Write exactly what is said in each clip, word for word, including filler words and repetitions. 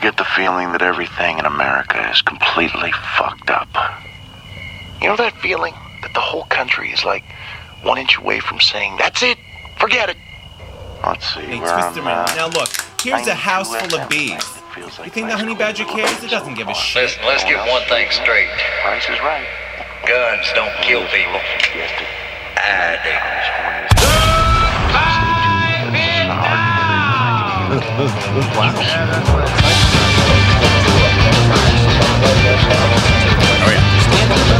get the feeling that everything in America is completely fucked up. You know that feeling that the whole country is like one inch away from saying, that's it, forget it. Let's see. Thanks, Mister Murray. Now look, here's a house full of bees. Like you think the honey badger cares? It doesn't give a shit. Listen, let's get one thing straight. Price is right. Guns don't kill people. I do.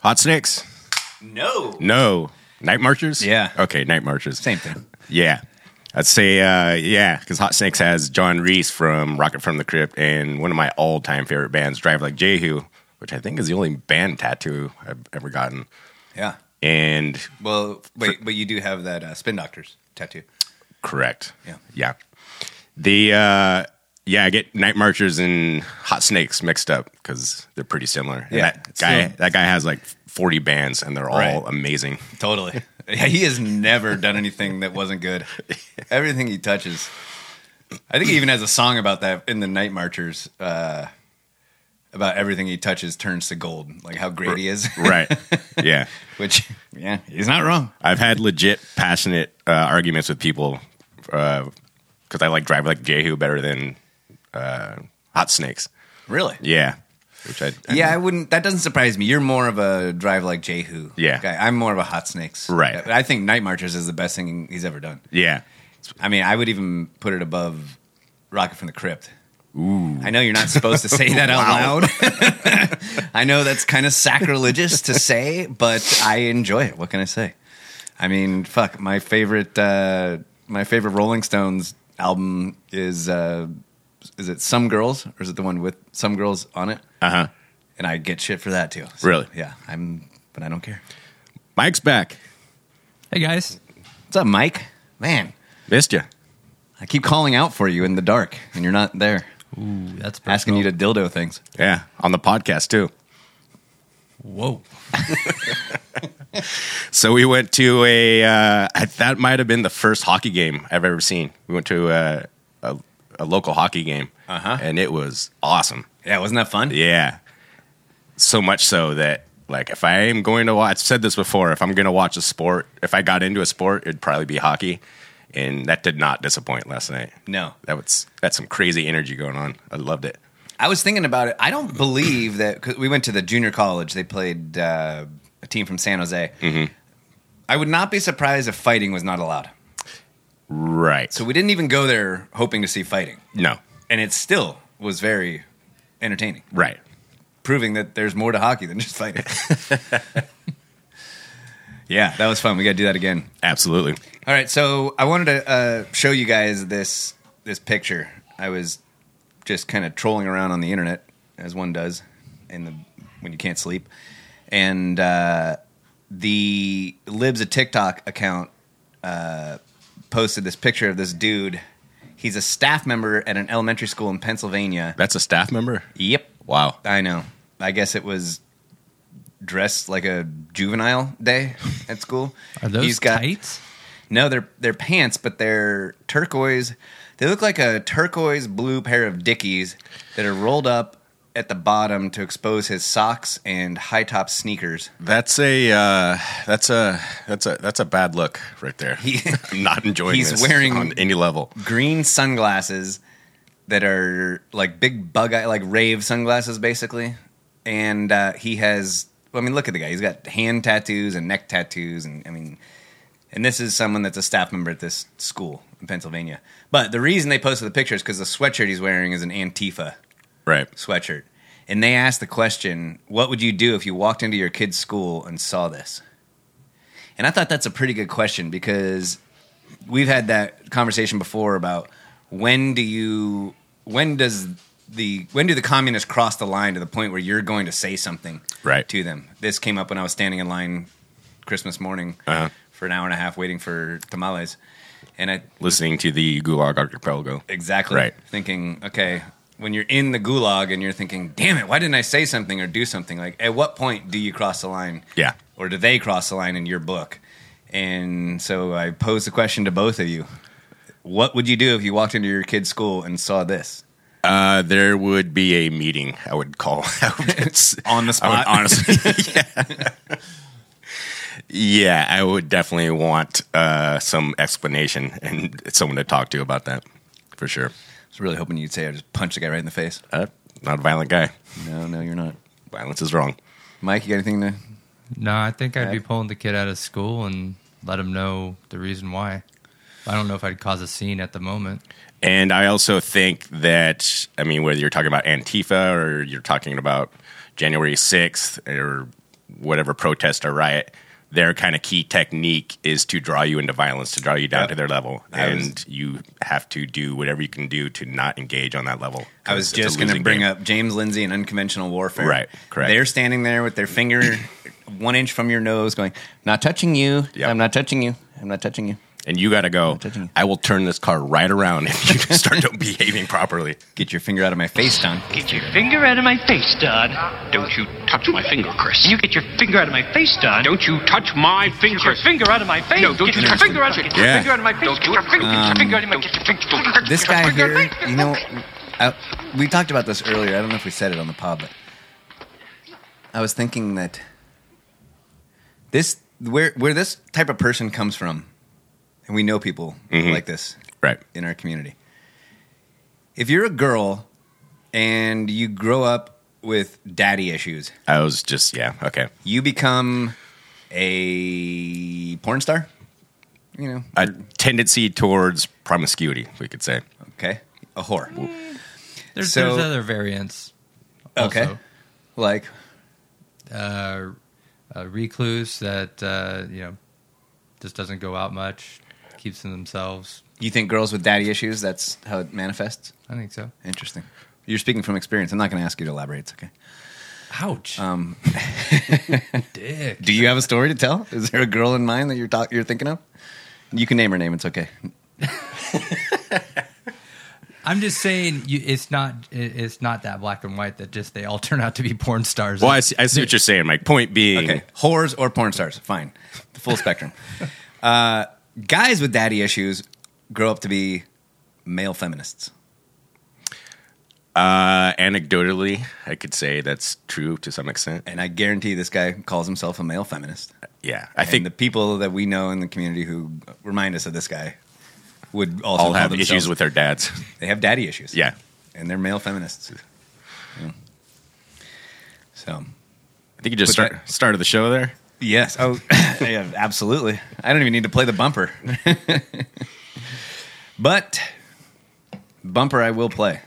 Hot Snakes? No. No. Night Marchers? Yeah. Okay, Night Marchers. Same thing. Yeah. I'd say, uh, yeah, because Hot Snakes has John Reese from Rocket from the Crypt and one of my all-time favorite bands, Drive Like Jehu, which I think is the only band tattoo I've ever gotten. Yeah. And... Well, wait, for, but you do have that uh, Spin Doctors tattoo. Correct. Yeah. Yeah. The, uh, yeah, I get Night Marchers and Hot Snakes mixed up because they're pretty similar. And yeah. That guy, that guy has like... forty bands, and they're all right. amazing. Totally. Yeah, he has never done anything that wasn't good. Everything he touches. I think he even has a song about that in the Night Marchers, uh, about everything he touches turns to gold, like how great he is. Right. Yeah. Which, yeah, he's not wrong. I've had legit passionate uh, arguments with people because uh, I like Drive Like Jehu better than uh, Hot Snakes. Really? Yeah. Which I, I yeah, mean, I wouldn't. That doesn't surprise me. You're more of a Drive Like Jehu yeah. guy. I'm more of a Hot Snakes. Right. I think Night Marchers is the best thing he's ever done. Yeah. I mean, I would even put it above Rocket from the Crypt. Ooh. I know you're not supposed to say that wow. out loud. I know that's kind of sacrilegious to say, but I enjoy it. What can I say? I mean, fuck. My favorite, uh, my favorite Rolling Stones album is. Uh, Is it Some Girls, or is it the one with Some Girls on it? Uh-huh. And I get shit for that, too. So, really? Yeah. I'm, but I don't care. Mike's back. Hey, guys. What's up, Mike? Man. Missed you. I keep calling out for you in the dark, and you're not there. Ooh, that's personal. Asking you to dildo things. Yeah, on the podcast, too. Whoa. So we went to a, uh, that might have been the first hockey game I've ever seen. We went to uh, a... a local hockey game, uh-huh. and it was awesome. Yeah, wasn't that fun? Yeah. So much so that, like, if I am going to watch, I've said this before, if I'm going to watch a sport, if I got into a sport, it'd probably be hockey, and that did not disappoint last night. No. That was, that's some crazy energy going on. I loved it. I was thinking about it. I don't believe that, because we went to the junior college. They played uh, a team from San Jose. Mm-hmm. I would not be surprised if fighting was not allowed. Right. So we didn't even go there hoping to see fighting. No. And it still was very entertaining. Right. Proving that there's more to hockey than just fighting. Yeah, that was fun. We got to do that again. Absolutely. All right, so I wanted to uh, show you guys this this picture. I was just kind of trolling around on the internet, as one does in the when you can't sleep. And uh, the Libs a TikTok account... Uh, posted this picture of this dude. He's a staff member at an elementary school in Pennsylvania. That's a staff member? Yep. Wow. I know. I guess it was dressed like a juvenile day at school. Are those He's got, tights? No, they're they're pants, but they're turquoise. They look like a turquoise blue pair of Dickies that are rolled up at the bottom to expose his socks and high top sneakers. That's a uh, that's a that's a that's a bad look right there. He, I'm not enjoying. He's this wearing on any level. Green sunglasses that are like big bug eye, like rave sunglasses, basically. And uh, he has, I mean, look at the guy. He's got hand tattoos and neck tattoos, and I mean, and this is someone that's a staff member at this school in Pennsylvania. But the reason they posted the picture is because the sweatshirt he's wearing is an Antifa right sweatshirt. And they asked the question, what would you do if you walked into your kid's school and saw this? And I thought that's a pretty good question, because we've had that conversation before about when do you, when does the, when do the communists cross the line to the point where you're going to say something right to them? This came up when I was standing in line Christmas morning uh-huh. for an hour and a half waiting for tamales. And I listening to the Gulag Archipelago. Exactly. Right. Thinking, okay, when you're in the gulag and you're thinking, damn it, why didn't I say something or do something? Like, at what point do you cross the line? Yeah. Or do they cross the line in your book? And so I pose the question to both of you. What would you do if you walked into your kid's school and saw this? Uh, there would be a meeting I would call. On the spot? I would, honestly. yeah. yeah, I would definitely want uh, some explanation and someone to talk to about that, for sure. I was really hoping you'd say I just punched the guy right in the face. Uh, not a violent guy. No, no, you're not. Violence is wrong. Mike, you got anything to... No, I think I'd be pulling the kid out of school and let him know the reason why. I don't know if I'd cause a scene at the moment. And I also think that, I mean, whether you're talking about Antifa or you're talking about January sixth or whatever protest or riot, their kind of key technique is to draw you into violence, to draw you down yep. to their level. I and was, you have to do whatever you can do to not engage on that level. I was just going to bring game. up James Lindsay and Unconventional Warfare. Right, correct. They're standing there with their finger one inch from your nose going, not touching you, yep. I'm not touching you, I'm not touching you. And you got to go, I will turn this car right around if you start don't behaving properly. Get your finger out of my face, Don. Get your finger out of my face, Don. Don't you touch my finger, Chris. You get your finger out of my face, Don. Don't you touch my finger. Get your finger out of my face. No, don't you touch my finger. Get your finger out of my face. Get your finger out of my face. This guy here, you know, I, we talked about this earlier. I don't know if we said it on the pod, but I was thinking that this, where where this type of person comes from, and we know people mm-hmm. like this right. in our community. If you're a girl and you grow up with daddy issues. I was just, yeah, okay. You become a porn star? You know, a tendency towards promiscuity, we could say. Okay. A whore. Mm. There's, so, there's other variants also. Okay. Like? Uh, a recluse that, uh, you know, just doesn't go out much. Keeps to themselves. You think girls with daddy issues, that's how it manifests? I think so. Interesting. You're speaking from experience. I'm not going to ask you to elaborate. It's okay. Ouch. Um, Dick. Do you have a story to tell? Is there a girl in mind that you're talk- you're thinking of? You can name her name. It's okay. I'm just saying, you, it's not it's not that black and white that just they all turn out to be porn stars. Well, I see, I see what you're saying, Mike. Point being... Okay, whores or porn stars. Fine. The full spectrum. Uh... Guys with daddy issues grow up to be male feminists. Uh, anecdotally, I could say that's true to some extent. And I guarantee this guy calls himself a male feminist. Yeah. I and think the people that we know in the community who remind us of this guy would also all have issues with their dads. They have daddy issues. Yeah. And they're male feminists. Yeah. So. I think you just start, that, started the show there. Yes. Oh, yeah, absolutely. I don't even need to play the bumper. But bumper I will play.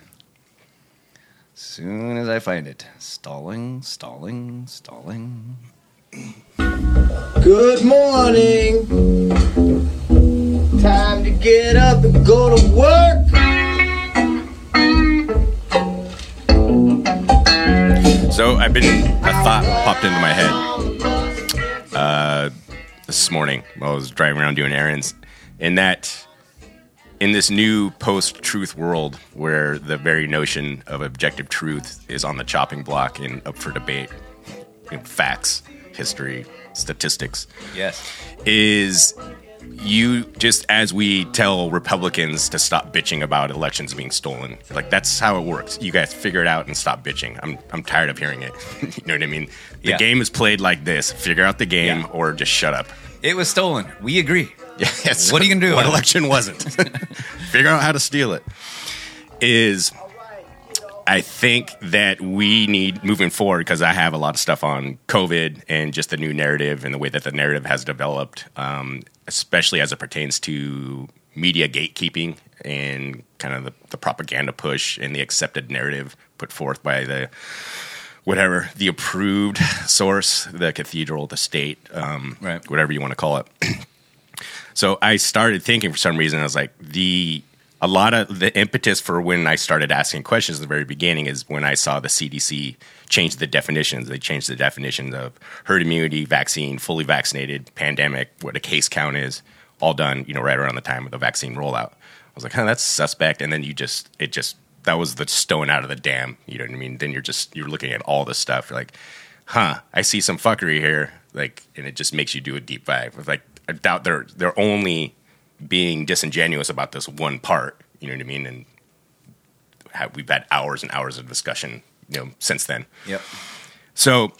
Soon as I find it. Stalling, stalling, stalling. Good morning. Time to get up and go to work. So I've been, a thought popped into my head. Uh, this morning while I was driving around doing errands, in that, in this new post-truth world where the very notion of objective truth is on the chopping block and up for debate, you know, facts, history, statistics. Yes, is you just as we tell Republicans to stop bitching about elections being stolen, like that's how it works. You guys figure it out and stop bitching. I'm I'm tired of hearing it. You know what I mean? The yeah. game is played like this. Figure out the game yeah. or just shut up. It was stolen. We agree. Yes. What are you going to do? What election wasn't? Figure out how to steal it. is I think that we need, moving forward, because I have a lot of stuff on COVID and just the new narrative and the way that the narrative has developed, um, especially as it pertains to media gatekeeping and kind of the, the propaganda push and the accepted narrative put forth by the whatever, the approved source, the cathedral, the state, um, right. whatever you want to call it. So I started thinking for some reason, I was like, the a lot of the impetus for when I started asking questions at the very beginning is when I saw the C D C change the definitions. They changed the definitions of herd immunity, vaccine, fully vaccinated, pandemic, what a case count is, all done, you know, right around the time of the vaccine rollout. I was like, huh, that's suspect. And then you just, it just, that was the stone out of the dam. You know what I mean? Then you're just, you're looking at all this stuff. You're like, huh, I see some fuckery here. Like, and it just makes you do a deep dive. It's like, I doubt they're they're only being disingenuous about this one part, you know what I mean? And have, we've had hours and hours of discussion, you know, since then. Yep. So,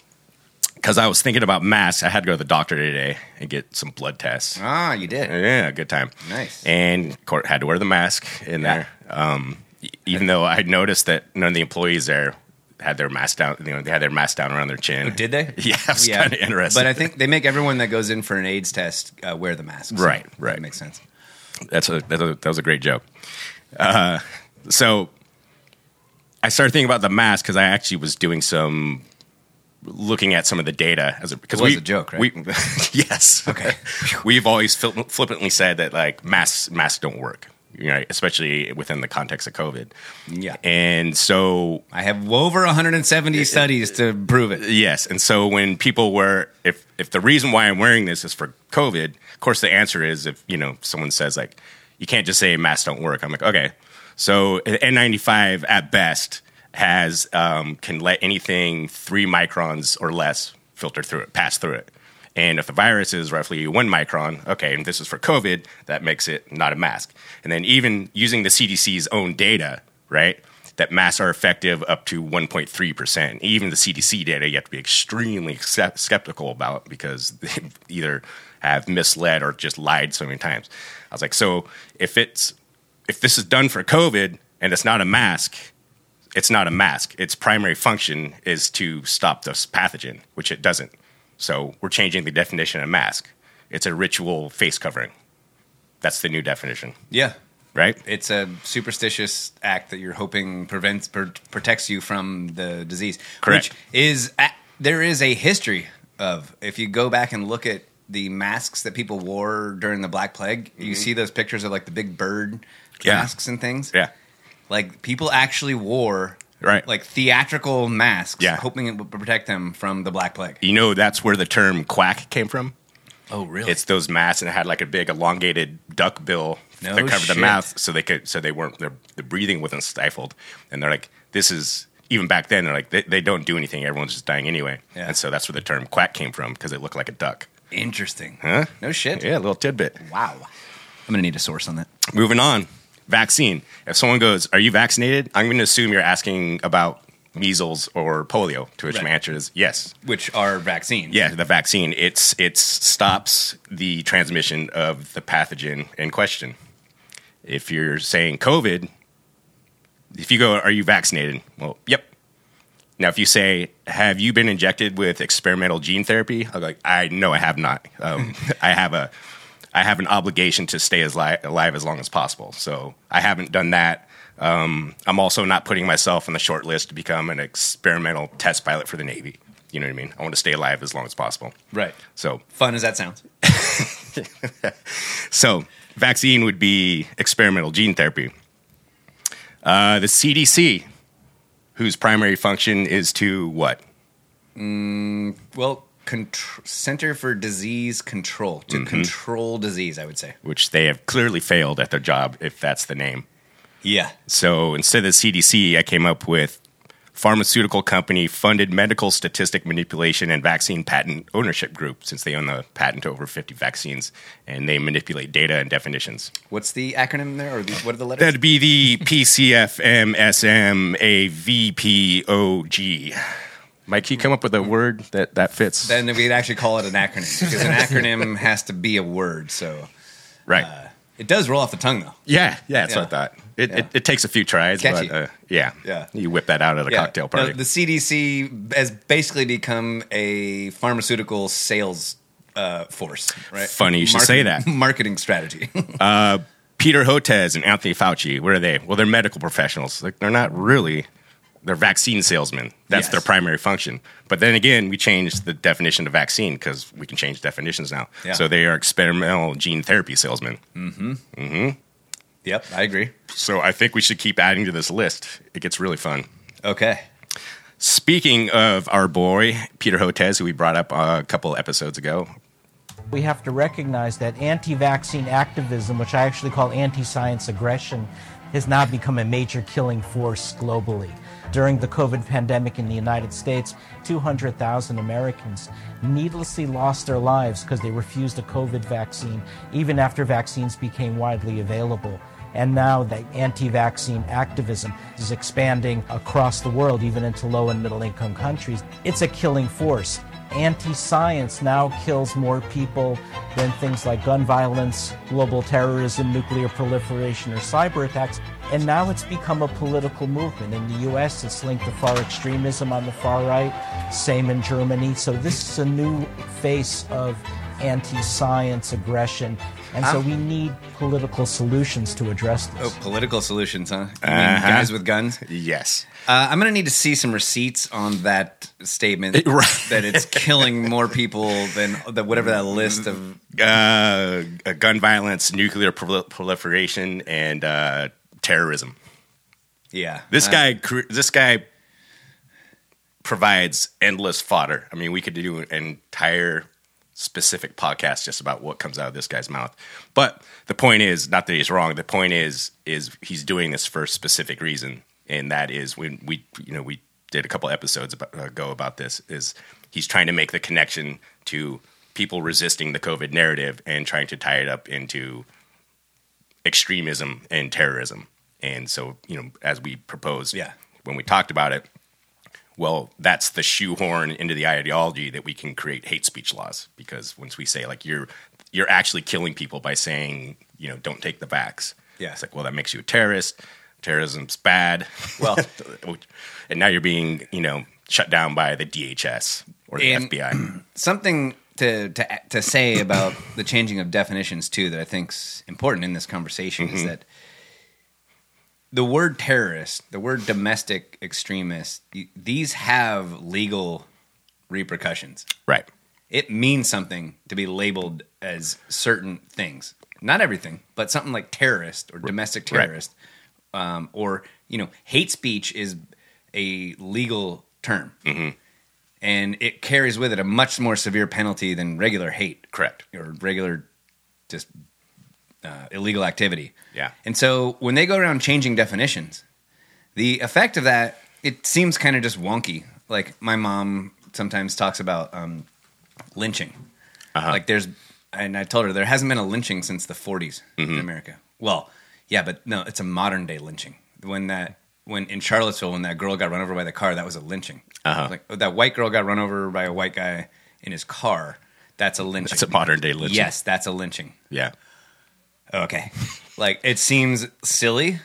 because I was thinking about masks, I had to go to the doctor today and get some blood tests. Ah, you did? Yeah, good time. Nice. And had to wear the mask in yeah. there, um, even though I noticed that none of the employees there had their mask down, you know, they had their mask down around their chin. Did they? Yeah, it's yeah. kind of interesting. But I think they make everyone that goes in for an AIDS test uh, wear the mask. So right, right. That makes sense. That's a, that's a that was a great joke. Uh, so I started thinking about the mask because I actually was doing some looking at some of the data as a because it was we, a joke, right? We, yes. Okay. We've always fil- flippantly said that like masks masks don't work. You know, especially within the context of COVID. Yeah. And so I have over one hundred seventy studies to prove it. Yes. And so when people were, if if the reason why I'm wearing this is for COVID, of course the answer is if, you know, someone says like, you can't just say masks don't work. I'm like, okay. So N ninety-five at best has, um, can let anything three microns or less filter through it, pass through it. And if the virus is roughly one micron, okay, and this is for COVID, that makes it not a mask. And then even using the C D C's own data, right, that masks are effective up to one point three percent. Even the C D C data you have to be extremely skeptical about because they either have misled or just lied so many times. I was like, so if it's if this is done for COVID and it's not a mask, it's not a mask. Its primary function is to stop this pathogen, which it doesn't. So we're changing the definition of mask. It's a ritual face covering. That's the new definition. Yeah. Right? It's a superstitious act that you're hoping prevents per, protects you from the disease. Correct. Which is, there is a history of, if you go back and look at the masks that people wore during the Black Plague, mm-hmm. you see those pictures of like the big bird yeah. masks and things. Yeah. Like people actually wore... Right. Like theatrical masks, yeah. hoping it would protect them from the Black Plague. You know, that's where the term quack came from. Oh, really? It's those masks, and it had like a big elongated duck bill no that covered shit. the mouth, so they could, so they weren't, their, the breathing wasn't stifled. And they're like, this is, even back then, they're like, they, they don't do anything. Everyone's just dying anyway. Yeah. And so that's where the term quack came from, because it looked like a duck. Interesting. Huh? No shit. Yeah, a little tidbit. Wow. I'm going to need a source on that. Moving on. Vaccine. If someone goes, are you vaccinated? I'm going to assume you're asking about measles or polio, to which right. my answer is yes. Which are vaccines. Yeah, the vaccine. It's it stops the transmission of the pathogen in question. If you're saying COVID, if you go, are you vaccinated? Well, yep. Now, if you say, have you been injected with experimental gene therapy? I'll be like, I no, I have not. Um, I have a... I have an obligation to stay as li- alive as long as possible. So I haven't done that. Um, I'm also not putting myself on the short list to become an experimental test pilot for the Navy. You know what I mean? I want to stay alive as long as possible. Right. So fun as that sounds. So vaccine would be experimental gene therapy. Uh, the C D C, whose primary function is to what? Mm, well... Contr- Center for Disease Control, to mm-hmm. control disease, I would say. Which they have clearly failed at their job, if that's the name. Yeah. So instead of C D C, I came up with pharmaceutical company funded medical statistic manipulation and vaccine patent ownership group, since they own the patent to over fifty vaccines, and they manipulate data and definitions. What's the acronym there, or the, what are the letters? That'd be the P C F M S M A V P O G. Mike, can you come up with a word that, that fits? Then we'd actually call it an acronym, because an acronym has to be a word. So, right. Uh, it does roll off the tongue, though. Yeah, yeah, that's yeah. what I thought. It, yeah. it, it takes a few tries, Sketchy. but uh, yeah. yeah, you whip that out at a yeah. cocktail party. No, the C D C has basically become a pharmaceutical sales uh, force. Right? Funny you should Market- say that. Marketing strategy. uh, Peter Hotez and Anthony Fauci, where are they? Well, they're medical professionals. Like, they're not really, they're vaccine salesmen. That's yes. their primary function. But then again, we changed the definition of vaccine because we can change definitions now. Yeah. So they are experimental gene therapy salesmen. Mm-hmm. Mm-hmm. Yep, I agree. So I think we should keep adding to this list. It gets really fun. Okay. Speaking of our boy, Peter Hotez, who we brought up a couple episodes ago. We have to recognize that anti-vaccine activism, which I actually call anti-science aggression, has now become a major killing force globally. During the COVID pandemic in the United States, two hundred thousand Americans needlessly lost their lives because they refused a COVID vaccine, even after vaccines became widely available. And now the anti-vaccine activism is expanding across the world, even into low and middle-income countries. It's a killing force. Anti-science now kills more people than things like gun violence, global terrorism, nuclear proliferation, or cyber attacks. And now it's become a political movement. In the U S, it's linked to far extremism on the far right, same in Germany. So this is a new face of anti-science aggression. And so we need political solutions to address this. Oh, political solutions, huh? You mean uh-huh. guys with guns? Yes. Uh, I'm going to need to see some receipts on that statement it, right. that it's killing more people than the, whatever that list of... Uh, gun violence, nuclear prol- proliferation, and uh, terrorism. Yeah. This uh, guy... This guy... provides endless fodder. I mean, we could do an entire... specific podcast just about what comes out of this guy's mouth. But the point is, not that he's wrong, the point is is he's doing this for a specific reason, and that is when we you know we did a couple episodes ago about this, is he's trying to make the connection to people resisting the COVID narrative and trying to tie it up into extremism and terrorism. And so, you know, as we proposed yeah. when we talked about it, well, that's the shoehorn into the ideology that we can create hate speech laws, because once we say, like, you're you're actually killing people by saying, you know, don't take the vax. Yeah. It's like, well, that makes you a terrorist. Terrorism's bad. Well, and now you're being, you know, shut down by the D H S or the and F B I. Something to, to, to say about the changing of definitions, too, that I think's important in this conversation mm-hmm. is that the word terrorist, the word domestic extremist, these have legal repercussions. Right. It means something to be labeled as certain things. Not everything, but something like terrorist or domestic terrorist. Right. Um, or, you know, hate speech is a legal term. Mm-hmm. And it carries with it a much more severe penalty than regular hate. Correct. Or regular just... Uh, illegal activity. Yeah. And so when they go around changing definitions, the effect of that, it seems kind of just wonky. Like my mom sometimes talks about um, lynching. Uh-huh. Like there's, and I told her there hasn't been a lynching since the forties mm-hmm. in America. Well, yeah, but no, it's a modern day lynching. When that, when in Charlottesville, when that girl got run over by the car, that was a lynching. Uh-huh. Like that white girl got run over by a white guy in his car. That's a lynching. That's a modern day lynching. Yes, that's a lynching. Yeah. Okay. Like, it seems silly,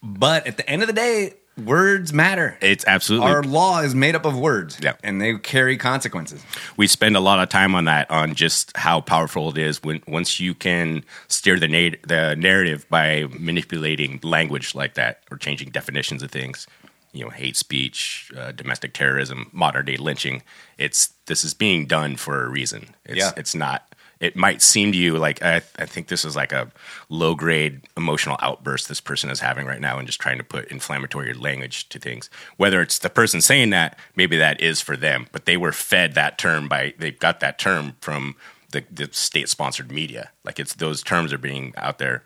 but at the end of the day, words matter. It's absolutely... Our law is made up of words, yeah. and they carry consequences. We spend a lot of time on that, on just how powerful it is when once you can steer the, na- the narrative by manipulating language like that or changing definitions of things. You know, hate speech, uh, domestic terrorism, modern-day lynching. It's This is being done for a reason. It's, yeah. it's not... It might seem to you like, I, I think this is like a low-grade emotional outburst this person is having right now and just trying to put inflammatory language to things. Whether it's the person saying that, maybe that is for them, but they were fed that term by, they've got that term from the, the state-sponsored media. Like it's those terms are being out there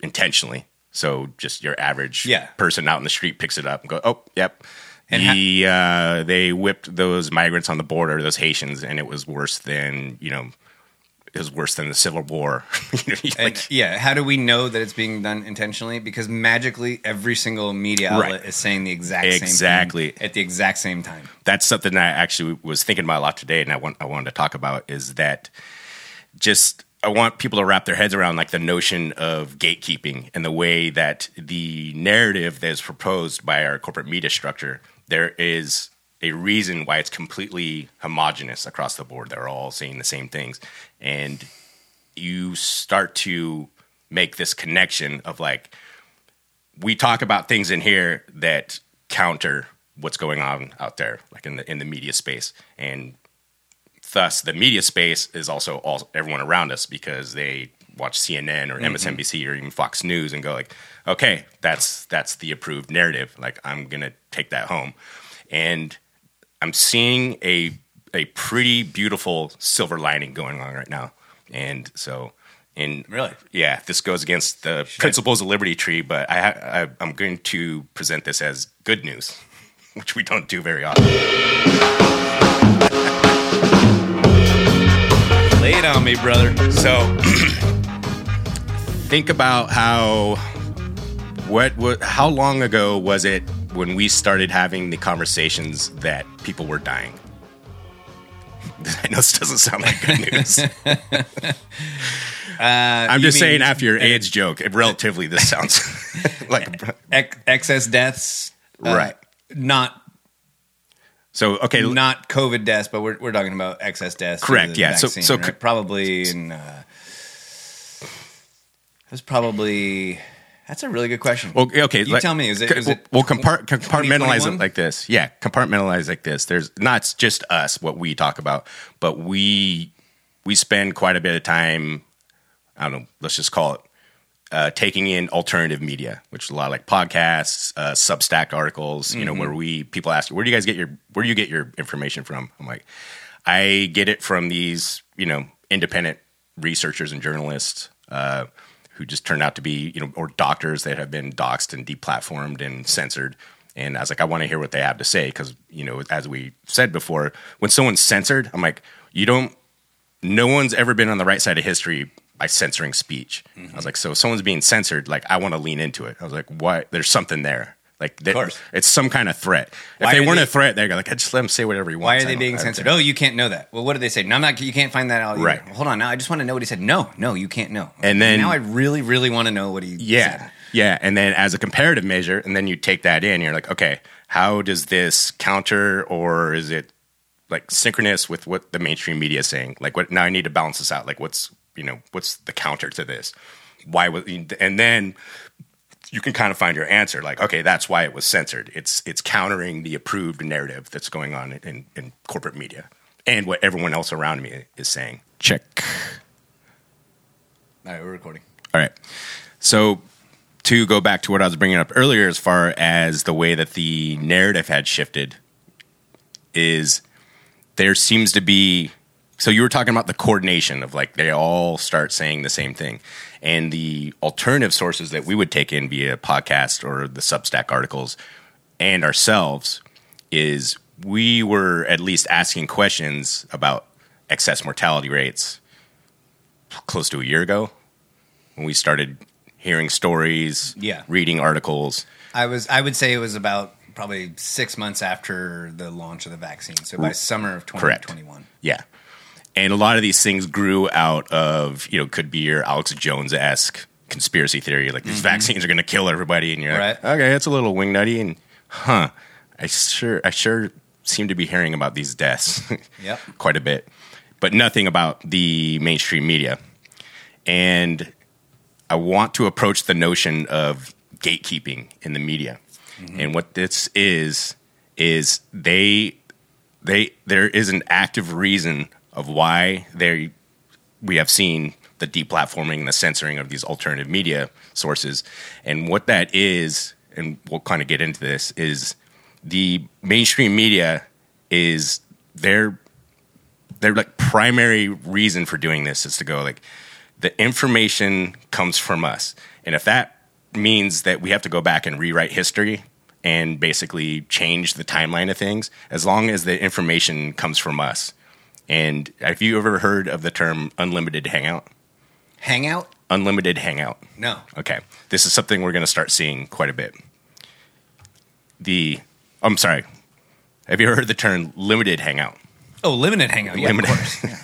intentionally. So just your average yeah. person out in the street picks it up and go, oh, yep. And he, ha- uh, they whipped those migrants on the border, those Haitians, and it was worse than, you know, it was worse than the Civil War. you know, like, and, yeah, how do we know that it's being done intentionally? Because magically every single media outlet right. is saying the exact exactly. same thing at the exact same time. That's something that I actually was thinking about a lot today, and I, want, I wanted to talk about, is that just I want people to wrap their heads around like the notion of gatekeeping and the way that the narrative that is proposed by our corporate media structure, there is a reason why it's completely homogenous across the board. They're all saying the same things. And you start to make this connection of like, we talk about things in here that counter what's going on out there, like in the in the media space. And thus, the media space is also all everyone around us because they watch C N N or mm-hmm. M S N B C or even Fox News and go like, okay, that's that's the approved narrative. Like, I'm going to take that home. And I'm seeing a a pretty beautiful silver lining going on right now. And so... And really, yeah, this goes against the Shit. principles of Liberty Tree, but I, I, I'm going to present this as good news, which we don't do very often. Lay it on me, brother. So think about how what, what how long ago was it when we started having the conversations that people were dying? I know this doesn't sound like good news. uh, I'm just mean, saying after your AIDS joke, it, relatively this sounds like... Ex- excess deaths. Uh, right. Not... So, okay. Not COVID deaths, but we're we're talking about excess deaths. Correct, yeah. Vaccine, so so right? Probably in... Uh, it was probably... That's a really good question. Well, okay, you like, tell me. Is it? Is we'll, it we'll compart- compartmentalize it like this. Yeah, compartmentalize like this. There's not just us what we talk about, but we we spend quite a bit of time. I don't know. Let's just call it uh, taking in alternative media, which is a lot of like podcasts, uh, Substack articles. You mm-hmm. know, where we people ask, where do you guys get your where do you get your information from? I'm like, I get it from these you know independent researchers and journalists. Uh, who just turned out to be, you know, or doctors that have been doxxed and deplatformed and censored. And I was like, I want to hear what they have to say. Because, you know, as we said before, when someone's censored, I'm like, you don't, no one's ever been on the right side of history by censoring speech. Mm-hmm. I was like, so if someone's being censored, like, I want to lean into it. I was like, why? There's something there. Like, they, it's some kind of threat. If why they weren't they, a threat, they're like, I just let them say whatever you want. Why are they being censored? Oh, you can't know that. Well, what did they say? No, I'm not. You can't find that out. Right. Well, hold on. Now, I just want to know what he said. No, no, you can't know. And okay, then now I really, really want to know what he yeah, said. Yeah. And then as a comparative measure, and then you take that in, you're like, okay, how does this counter, or is it like synchronous with what the mainstream media is saying? Like, what? Now I need to balance this out. Like, what's you know, what's the counter to this? Why was? And then you can kind of find your answer, like, okay, that's why it was censored. It's it's countering the approved narrative that's going on in, in corporate media and what everyone else around me is saying. Check. All right, we're recording. All right. So to go back to what I was bringing up earlier as far as the way that the narrative had shifted is there seems to be... So you were talking about the coordination of, like, they all start saying the same thing. And the alternative sources that we would take in via podcast or the Substack articles and ourselves is we were at least asking questions about excess mortality rates close to a year ago when we started hearing stories, yeah. reading articles. I was I would say it was about probably six months after the launch of the vaccine, so by summer of twenty twenty-one. Correct. Yeah. And a lot of these things grew out of, you know, could be your Alex Jones-esque conspiracy theory. Like, these mm-hmm. vaccines are going to kill everybody. And you're right. like, okay, that's a little wingnutty. And, huh, I sure I sure seem to be hearing about these deaths yep. quite a bit. But nothing about the mainstream media. And I want to approach the notion of gatekeeping in the media. Mm-hmm. And what this is, is they they there is an active reason of why they, we have seen the deplatforming, the censoring of these alternative media sources. And what that is, and we'll kind of get into this, is the mainstream media is their, their like primary reason for doing this is to go like, the information comes from us. And if that means that we have to go back and rewrite history and basically change the timeline of things, as long as the information comes from us. And have you ever heard of the term unlimited hangout? Hangout? Unlimited hangout. No. Okay. This is something we're going to start seeing quite a bit. The, I'm sorry. Have you ever heard the term limited hangout? Oh, limited hangout. Yeah, limited. Of course. yeah.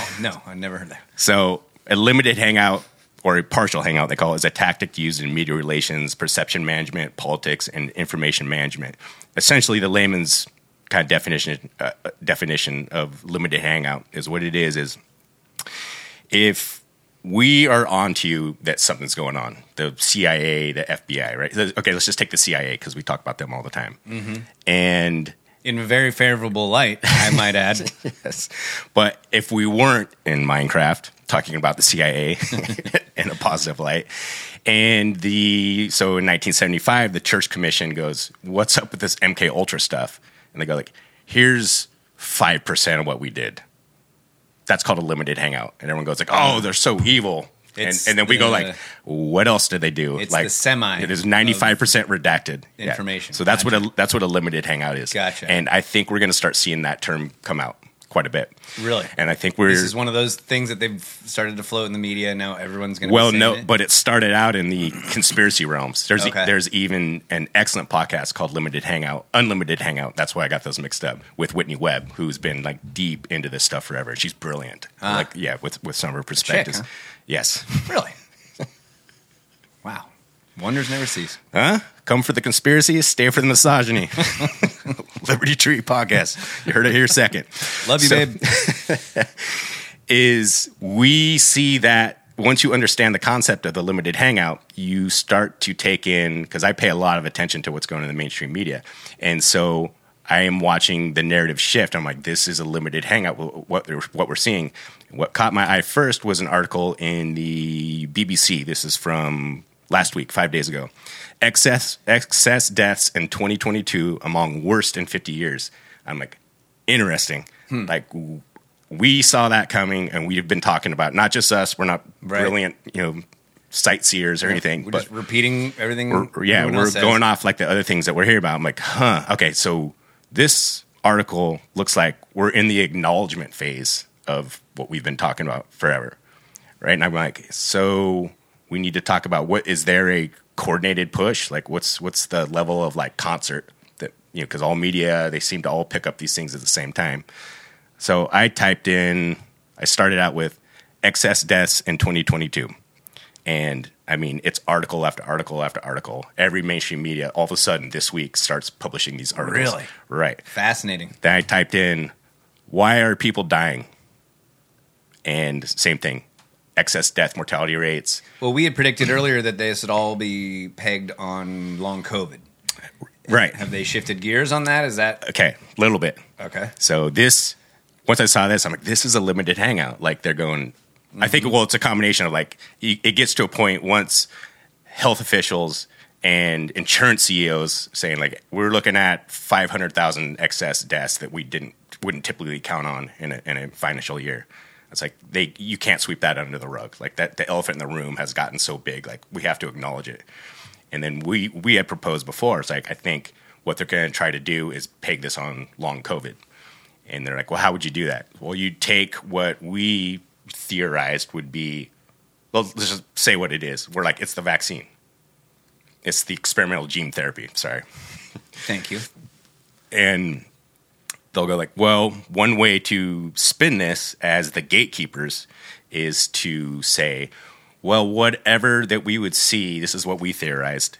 Oh, no, I never heard that. So A limited hangout, or a partial hangout, they call it, is a tactic used in media relations, perception management, politics, and information management. Essentially, the layman's kind of definition uh, definition of limited hangout is what it is, is if we are on to you that something's going on, the C I A, the F B I, right? Okay, let's just take the C I A because we talk about them all the time. Mm-hmm. And in a very favorable light, I might add. Yes. But if we weren't in Minecraft talking about the C I A in a positive light, and the so in nineteen seventy-five, the Church Commission goes, "What's up with this MKUltra stuff?" And they go like, "Here's five percent of what we did." That's called a limited hangout, and everyone goes like, "Oh, they're so evil." And, and then we the, go like, "What else did they do?" It's like the semi. It is ninety-five percent redacted information. Yeah. So that's gotcha. what a that's what a limited hangout is. Gotcha. And I think we're going to start seeing that term come out quite a bit. Really? And I think we're... This is one of those things that they've started to float in the media, and now everyone's going to well, be saying no, it? But it started out in the conspiracy realms. There's okay. e- there's even an excellent podcast called Limited Hangout, Unlimited Hangout, that's why I got those mixed up, with Whitney Webb, who's been like deep into this stuff forever. She's brilliant. Ah. Like, yeah, with, with some of her perspectives. Chick, huh? Yes. Really? Wow. Wonders never cease. Huh? Come for the conspiracy, stay for the misogyny. Liberty Tree Podcast. You heard it here second. Love you, so, babe. Is we see that once you understand the concept of the limited hangout, you start to take in, because I pay a lot of attention to what's going on in the mainstream media. And so I am watching the narrative shift. I'm like, this is a limited hangout, what, what we're seeing. What caught my eye first was an article in the B B C. This is from... last week, five days ago, excess excess deaths in twenty twenty-two among worst in fifty years. I'm like, interesting. Hmm. Like, w- we saw that coming, and we've been talking about it. Not just us. We're not right. brilliant, you know, sightseers or yeah. anything. We're but just repeating everything. We're, yeah, we're says. going off like the other things that we're hearing about. I'm like, huh, okay. So this article looks like we're in the acknowledgement phase of what we've been talking about forever, right? And I'm like, so. We need to talk about what is there a coordinated push? Like what's what's the level of like concert that, you know, because all media, they seem to all pick up these things at the same time. So I typed in, I started out with excess deaths in twenty twenty-two. And I mean, it's article after article after article. Every mainstream media all of a sudden this week starts publishing these articles. Really? Right. Fascinating. Then I typed in, why are people dying? And same thing. Excess death mortality rates. Well, we had predicted earlier that this would all be pegged on long COVID. Right. Have they shifted gears on that? Is that... Okay, a little bit. Okay. So this, once I saw this, I'm like, this is a limited hangout. Like they're going, mm-hmm. I think, well, it's a combination of like, it gets to a point once health officials and insurance C E Os saying like, we're looking at five hundred thousand excess deaths that we didn't, wouldn't typically count on in a, in a financial year. It's like they you can't sweep that under the rug. Like that the elephant in the room has gotten so big, like we have to acknowledge it. And then we we had proposed before, it's like I think what they're gonna try to do is peg this on long COVID. And they're like, well, how would you do that? Well, you take what we theorized would be, well, let's just say what it is. We're like, it's the vaccine. It's the experimental gene therapy. Sorry. Thank you. And they'll go like, well, one way to spin this as the gatekeepers is to say, well, whatever that we would see, this is what we theorized,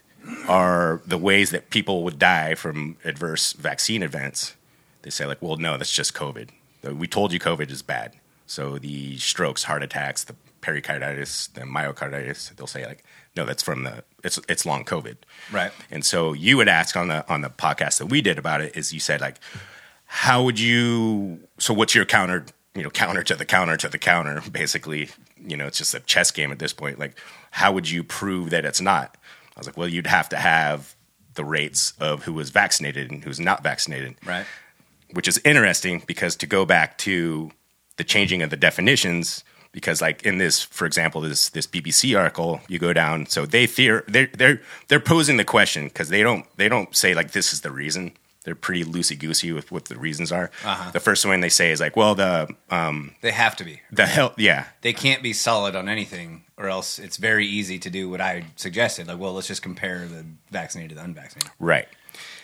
are the ways that people would die from adverse vaccine events. They say like, well, no, that's just COVID. We told you COVID is bad. So the strokes, heart attacks, the pericarditis, the myocarditis, they'll say like, no, that's from the it's it's long COVID. Right. And so you would ask on the on the podcast that we did about it is you said like, how would you, so what's your counter, you know, counter to the counter to the counter, basically, you know, it's just a chess game at this point. Like, how would you prove that it's not? I was like, well, you'd have to have the rates of who was vaccinated and who's not vaccinated. Right. Which is interesting because to go back to the changing of the definitions, because like in this, for example, this, this B B C article, you go down, so they fear, they're, they're, they're posing the question because they don't, they don't say like, this is the reason. They're pretty loosey-goosey with what the reasons are. Uh-huh. The first one they say is like, well, the... Um, they have to be. The health, yeah. They can't be solid on anything or else it's very easy to do what I suggested. Like, well, let's just compare the vaccinated to the unvaccinated. Right.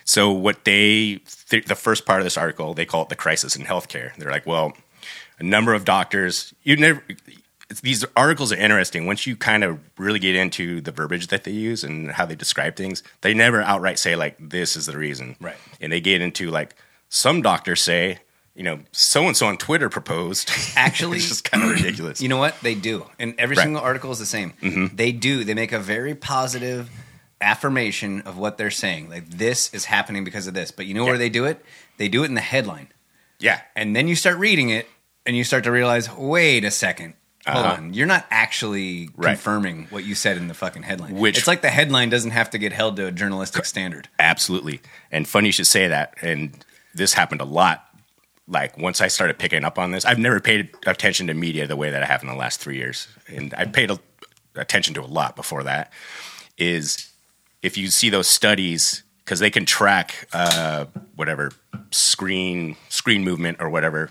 So what they... Th- the first part of this article, they call it the crisis in healthcare. They're like, well, a number of doctors... You never... it's, these articles are interesting. Once you kind of really get into the verbiage that they use and how they describe things, they never outright say, like, this is the reason. Right. And they get into, like, some doctors say, you know, so-and-so on Twitter proposed. Actually. It's just kind of ridiculous. You know what? They do. And every right. single article is the same. Mm-hmm. They do. They make a very positive affirmation of what they're saying. Like, this is happening because of this. But you know yeah. where they do it? They do it in the headline. Yeah. And then you start reading it, and you start to realize, wait a second. Hold uh-huh. on. You're not actually right. confirming what you said in the fucking headline. Which, it's like the headline doesn't have to get held to a journalistic standard. Absolutely. And funny you should say that. And this happened a lot. Like, once I started picking up on this, I've never paid attention to media the way that I have in the last three years. And I paid a, attention to a lot before that. Is if you see those studies, because they can track uh, whatever screen screen movement or whatever.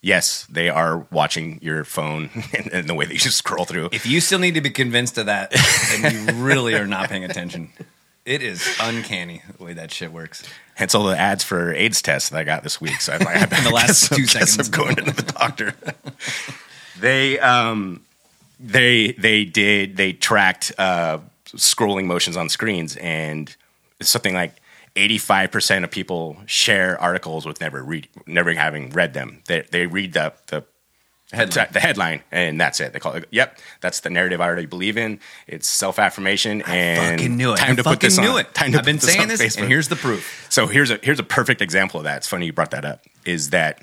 Yes, they are watching your phone and the way that you just scroll through. If you still need to be convinced of that, then you really are not paying attention. It is uncanny the way that shit works. Hence all the ads for AIDS tests that I got this week. So I'm like, in the last two seconds, I'm going to the doctor. They, um, they, they did. They tracked uh, scrolling motions on screens, and it's something like eighty-five percent of people share articles with never read, never having read them. They they read the the headline, the headline, and that's it. They call it. Yep, that's the narrative I already believe in. It's self affirmation. And fucking knew it. Time I to fucking put this knew on. It. Time to I've been this saying this, Facebook. And here's the proof. So here's a here's a perfect example of that. It's funny you brought that up. Is that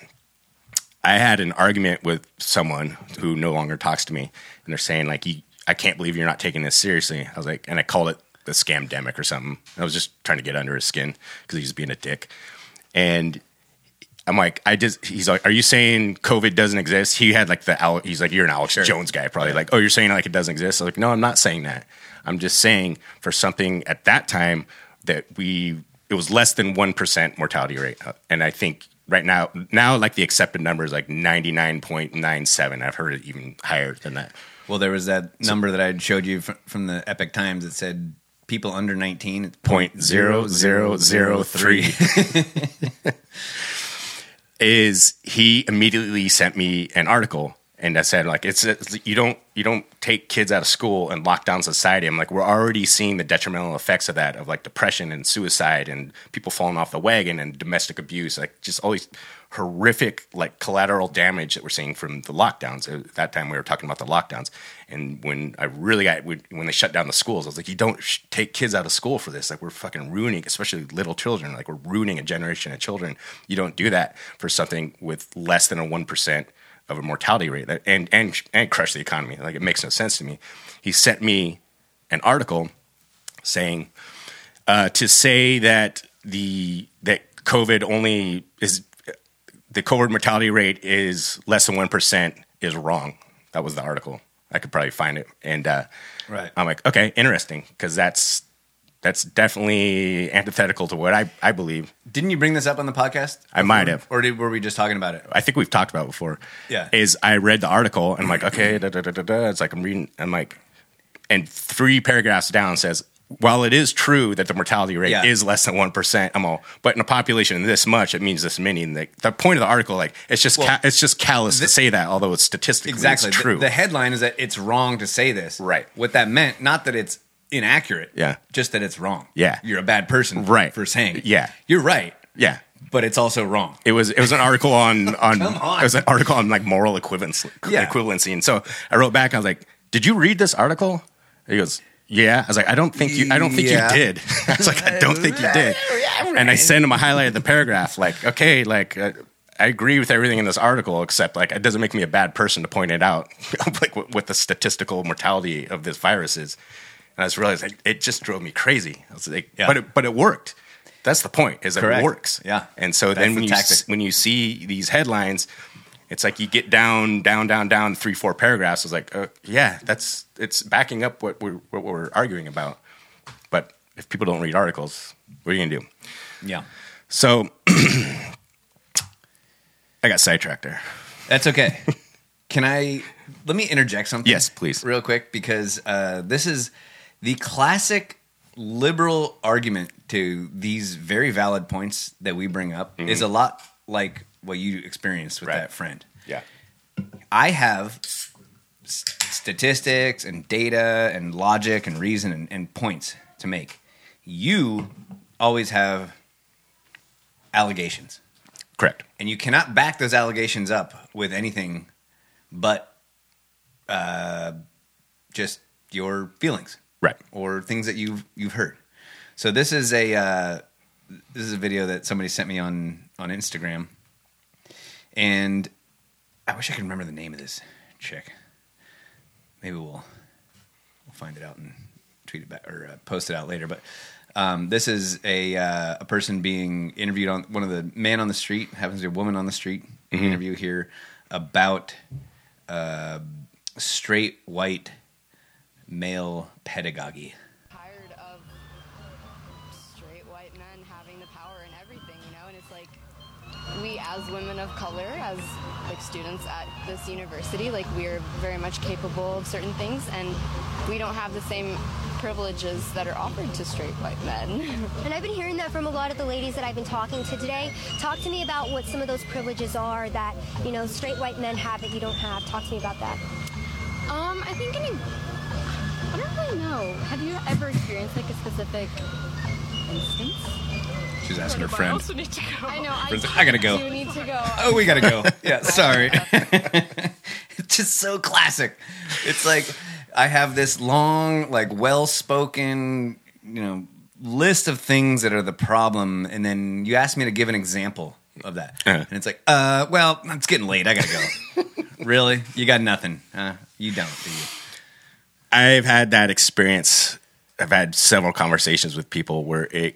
I had an argument with someone who no longer talks to me, and they're saying, like, I can't believe you're not taking this seriously. I was like, and I called it the scamdemic or something. I was just trying to get under his skin because he was being a dick. And I'm like, I just, he's like, are you saying COVID doesn't exist? He had like the, he's like, you're an Alex sure. Jones guy, probably. Like, oh, you're saying like it doesn't exist. I was like, no, I'm not saying that. I'm just saying for something at that time that we, it was less than one percent mortality rate. And I think right now, now like the accepted number is like ninety-nine point nine seven. I've heard it even higher than that. Well, there was that number so, that I showed you from, from the Epoch Times that said, people under nineteen, it's zero point zero zero zero three. Is he immediately sent me an article, and I said, like, it's, it's you don't you don't take kids out of school and lock down society. I'm like, we're already seeing the detrimental effects of that, of like depression and suicide and people falling off the wagon and domestic abuse, like just all these horrific like collateral damage that we're seeing from the lockdowns. At that time, we were talking about the lockdowns, and when I really got when they shut down the schools, I was like, you don't sh- take kids out of school for this. Like, we're fucking ruining, especially little children. Like, we're ruining a generation of children. You don't do that for something with less than a one percent of a mortality rate, that and and and crush the economy. Like, it makes no sense to me. He sent me an article saying uh, to say that the that COVID only is. The COVID mortality rate is less than one percent is wrong. That was the article. I could probably find it. And uh, right. I'm like, okay, interesting, because that's that's definitely antithetical to what I, I believe. Didn't you bring this up on the podcast? I before? might have. Or did, were we just talking about it? I think we've talked about it before. Yeah. Is I read the article, and I'm like, okay, da, da, da, da, da. It's like I'm reading. I'm like, and three paragraphs down says, while it is true that the mortality rate yeah. is less than one percent, I'm all, but in a population of this much, it means this many. And the, the point of the article, like, it's just well, ca- it's just callous this, to say that, although it's statistically exactly. it's true. The, the headline is that it's wrong to say this. Right. What that meant, not that it's inaccurate. Yeah. Just that it's wrong. Yeah. You're a bad person right. for saying it. Yeah. You're right. Yeah. But it's also wrong. It was it was an article on, on, on. It was an article on like moral equivalency. Yeah. equivalency. And so I wrote back, I was like, did you read this article? He goes, yeah. I was like, I don't think you I don't think yeah. you did. I was like, I don't think you did. And I sent him a highlight of the paragraph, like, okay, like, uh, I agree with everything in this article, except, like, it doesn't make me a bad person to point it out, like, what, what the statistical mortality of this virus is. And I just realized, like, it just drove me crazy. I was like, yeah. but, it, but it worked. That's the point, is that Correct. it works. Yeah. And so That's then when the you, s- when you see these headlines, it's like you get down, down, down, down, three, four paragraphs. It's like, uh, yeah, that's it's backing up what we're, what we're arguing about. But if people don't read articles, what are you going to do? Yeah. So I got sidetracked there. That's okay. Can I – let me interject something. Yes, please. Real quick, because uh, this is the classic liberal argument to these very valid points that we bring up mm-hmm. is a lot like – what you experienced with right. that friend. Yeah. I have statistics and data and logic and reason and, and points to make. You always have allegations. Correct. And you cannot back those allegations up with anything but uh, just your feelings. Right. Or things that you've you've heard. So this is a uh, this is a video that somebody sent me on, on Instagram. And I wish I could remember the name of this chick. Maybe we'll we'll find it out and tweet it back or uh, post it out later. But um, this is a uh, a person being interviewed on one of the man on the street happens to be a woman on the street mm-hmm. interview here about uh, straight white male pedagogy. Tired of straight white men having the power in everything, you know, and it's like we as women of color, as like students at this university, like we're very much capable of certain things, and we don't have the same privileges that are offered to straight white men. And I've been hearing that from a lot of the ladies that I've been talking to today. Talk to me about what some of those privileges are that, you know, straight white men have that you don't have. Talk to me about that. Um, I think, I mean, I don't really know. Have you ever experienced like a specific instance? She's asking her friend. I also need to go. I know. I, like, I gotta go. You need to go. Oh, we gotta go. Yeah, sorry. It's just so classic. It's like I have this long, like, well-spoken, you know, list of things that are the problem, and then you ask me to give an example of that, uh-huh. and it's like, uh, well, it's getting late. I gotta go. Really? You got nothing? Uh, you don't, do you? I've had that experience. I've had several conversations with people where it.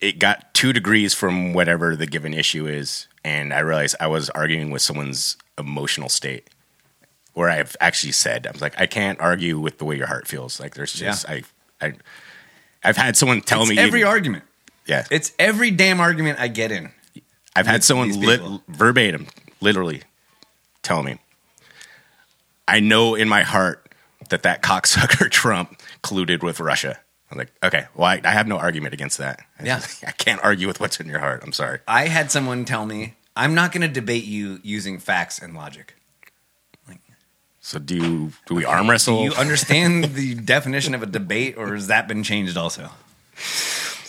It got two degrees from whatever the given issue is, and I realized I was arguing with someone's emotional state. Where I've actually said, I was like, I can't argue with the way your heart feels. Like there's just yeah. I, I, I've had someone tell it's me every even, argument. Yeah, it's every damn argument I get in. I've had someone lit, verbatim, literally, tell me, I know in my heart that that cocksucker Trump colluded with Russia. I'm like, okay, well, I, I have no argument against that. I, yeah. I can't argue with what's in your heart. I'm sorry. I had someone tell me, I'm not going to debate you using facts and logic. Like, so do you, do we okay, arm wrestle? Do you understand the definition of a debate, or has that been changed also?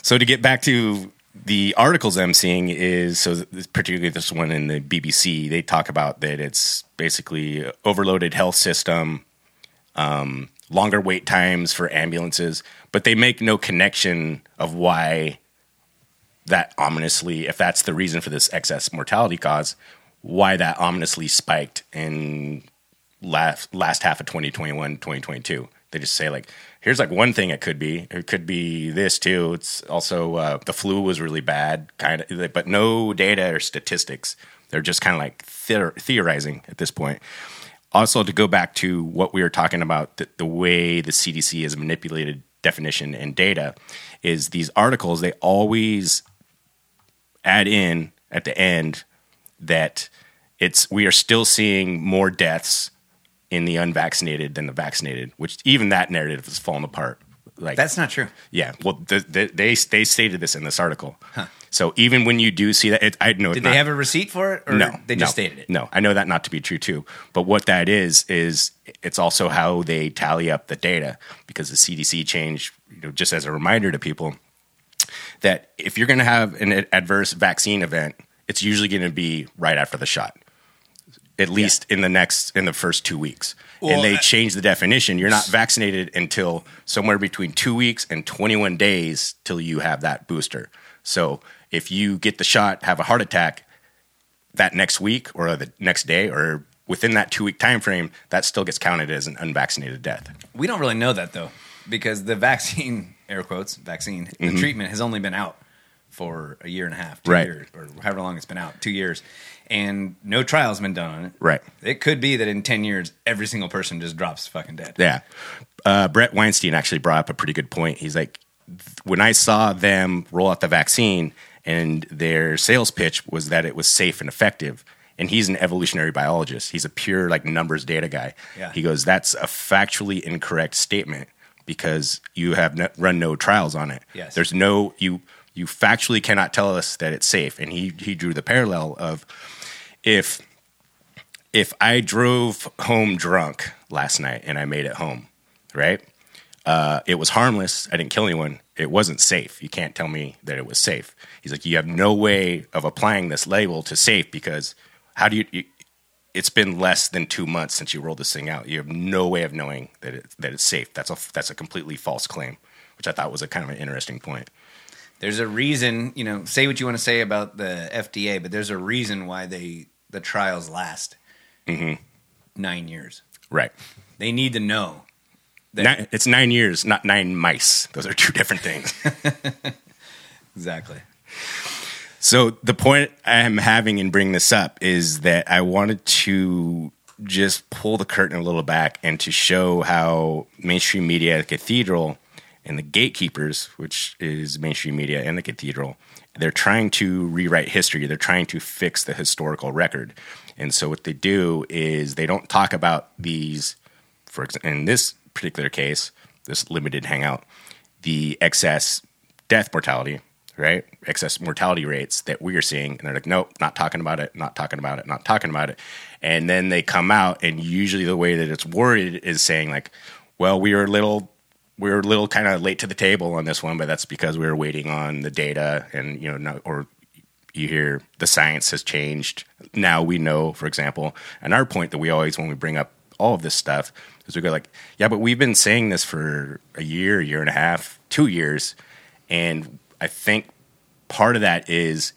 So to get back to the articles I'm seeing is, so particularly this one in the B B C, they talk about that it's basically overloaded health system, um, longer wait times for ambulances, but they make no connection of why that ominously, if that's the reason for this excess mortality cause, why that ominously spiked in last, last half of twenty twenty-one, twenty twenty-two. They just say like, here's like one thing it could be. It could be this too. It's also uh, the flu was really bad, kind of, but no data or statistics. They're just kind of like theor- theorizing at this point. Also, to go back to what we were talking about, the, the way the C D C has manipulated definition and data is these articles, they always add in at the end that it's we are still seeing more deaths in the unvaccinated than the vaccinated, which even that narrative has fallen apart. Like that's not true. Yeah. Well, the, the, they they stated this in this article. Huh. So even when you do see that, it, I know. Did they have a receipt for it? Or no, they just no, stated it. No, I know that not to be true too. But what that is is it's also how they tally up the data, because the C D C changed. You know, just as a reminder to people that if you're going to have an adverse vaccine event, it's usually going to be right after the shot, at least yeah. in the next in the first two weeks. Well, and they changed the definition. You're not vaccinated until somewhere between two weeks and twenty-one days till you have that booster. So if you get the shot, have a heart attack that next week or the next day or within that two-week time frame, that still gets counted as an unvaccinated death. We don't really know that, though, because the vaccine, air quotes, vaccine, mm-hmm. the treatment has only been out for a year and a half, two right. years, or however long it's been out, two years, and no trial has been done on it. Right. It could be that in ten years, every single person just drops fucking dead. Yeah. Uh, Brett Weinstein actually brought up a pretty good point. He's like, when I saw them roll out the vaccine and their sales pitch was that it was safe and effective, and he's an evolutionary biologist. He's a pure like numbers data guy. Yeah. He goes, that's a factually incorrect statement because you have no, run no trials on it. Yes. There's no you you factually cannot tell us that it's safe. And he he drew the parallel of if if I drove home drunk last night and I made it home, right? Uh, it was harmless. I didn't kill anyone. It wasn't safe. You can't tell me that it was safe. He's like, you have no way of applying this label to safe because how do you, you it's been less than two months since you rolled this thing out. You have no way of knowing that it, that it's safe. That's a, that's a completely false claim, which I thought was a kind of an interesting point. There's a reason, you know, say what you want to say about the F D A, but there's a reason why they the trials last mm-hmm. nine years. Right. They need to know. That nine, it's nine years, not nine mice. Those are two different things. Exactly. So the point I'm having in bringing this up is that I wanted to just pull the curtain a little back and to show how mainstream media at the Cathedral and the gatekeepers, which is mainstream media and the Cathedral, they're trying to rewrite history. They're trying to fix the historical record. And so what they do is they don't talk about these, for example, in this particular case, this limited hangout, the excess death mortality, right? Excess mortality rates that we are seeing. And they're like, nope, not talking about it, not talking about it, not talking about it. And then they come out, and usually the way that it's worded is saying like, well, we are a little... We were a little kind of late to the table on this one, but that's because we were waiting on the data and, you know, no, or you hear the science has changed. Now we know, for example, and our point that we always, when we bring up all of this stuff, is we go like, yeah, but we've been saying this for a year, year and a half, two years. And I think part of that is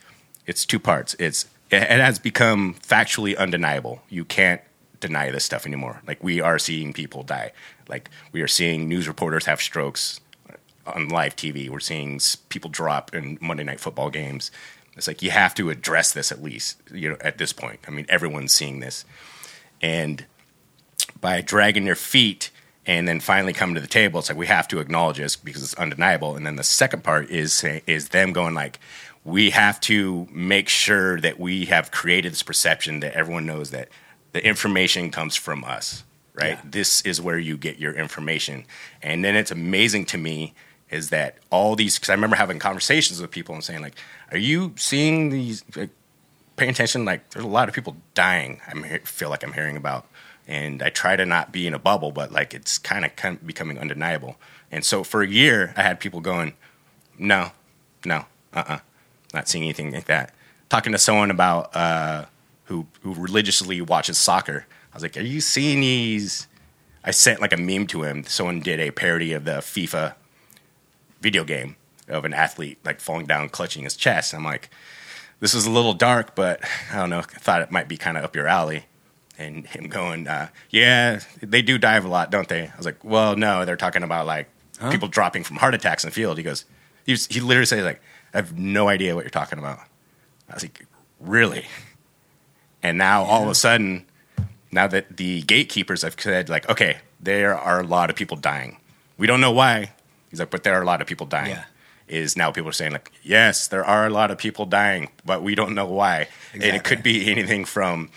it's two parts. It's it has become factually undeniable. You can't deny this stuff anymore. Like we are seeing people die. Like we are seeing news reporters have strokes on live T V. We're seeing people drop in Monday Night Football games. It's like you have to address this at least, you know, at this point. I mean, everyone's seeing this. And by dragging their feet and then finally coming to the table, it's like we have to acknowledge this because it's undeniable. And then the second part is is them going like, we have to make sure that we have created this perception that everyone knows that the information comes from us. Right. Yeah. This is where you get your information. And then it's amazing to me is that all these, because I remember having conversations with people and saying like, are you seeing these, like, paying attention? Like there's a lot of people dying. I feel like I'm hearing about, and I try to not be in a bubble, but like, it's kind of becoming undeniable. And so for a year I had people going, no, no, uh-uh, not seeing anything like that. Talking to someone about, uh, who, who religiously watches soccer. I was like, are you seeing these? I sent like a meme to him. Someone did a parody of the FIFA video game of an athlete like falling down, clutching his chest. I'm like, this is a little dark, but I don't know. I thought it might be kind of up your alley. And him going, uh, yeah, they do dive a lot, don't they? I was like, well, no, they're talking about like huh? people dropping from heart attacks in the field. He goes, he, was, he literally says like, I have no idea what you're talking about. I was like, really? And now yeah. all of a sudden... Now that the gatekeepers have said, like, okay, there are a lot of people dying. We don't know why. He's like, but there are a lot of people dying. Yeah. Is now people are saying, like, yes, there are a lot of people dying, but we don't know why. Exactly. And it could be anything from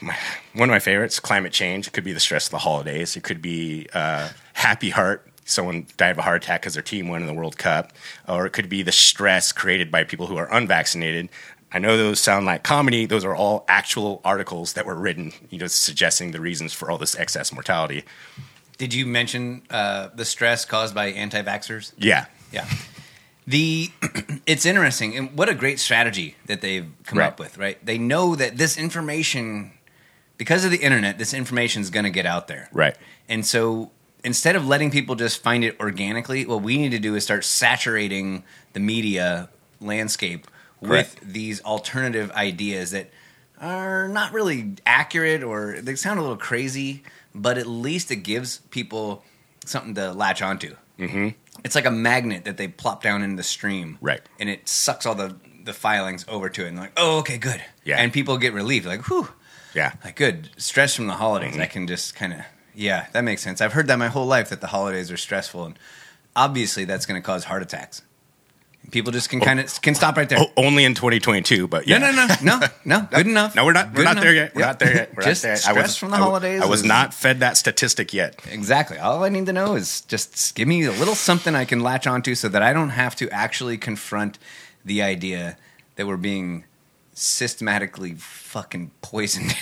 my, one of my favorites, climate change. It could be the stress of the holidays. It could be uh, happy heart. Someone died of a heart attack because their team won in the World Cup. Or it could be the stress created by people who are unvaccinated. I know those sound like comedy. Those are all actual articles that were written, you know, suggesting the reasons for all this excess mortality. Did you mention uh, the stress caused by anti-vaxxers? Yeah. Yeah. The it's interesting. And what a great strategy that they've come right. up with, right? They know that this information, because of the internet, this information is going to get out there. Right. And so instead of letting people just find it organically, what we need to do is start saturating the media landscape with Correct. These alternative ideas that are not really accurate or they sound a little crazy, but at least it gives people something to latch onto. Mm-hmm. It's like a magnet that they plop down in the stream, right? And it sucks all the, the filings over to it, and they're like, oh, okay, good. Yeah. And people get relieved, like, whew. Yeah. Like, good. Stress from the holidays. Mm-hmm. I can just kind of, yeah, that makes sense. I've heard that my whole life, that the holidays are stressful, and obviously that's going to cause heart attacks. People just can kind of oh, can stop right there. Oh, only in twenty twenty-two, but yeah. No, no, no, no, no. Good enough. No, we're not. Good we're not enough. there yet. We're yep. not there yet. We're just not there. Stress I was, from the I, holidays. I was not fed that statistic yet. Exactly. All I need to know is just give me a little something I can latch onto, so that I don't have to actually confront the idea that we're being systematically fucking poisoned.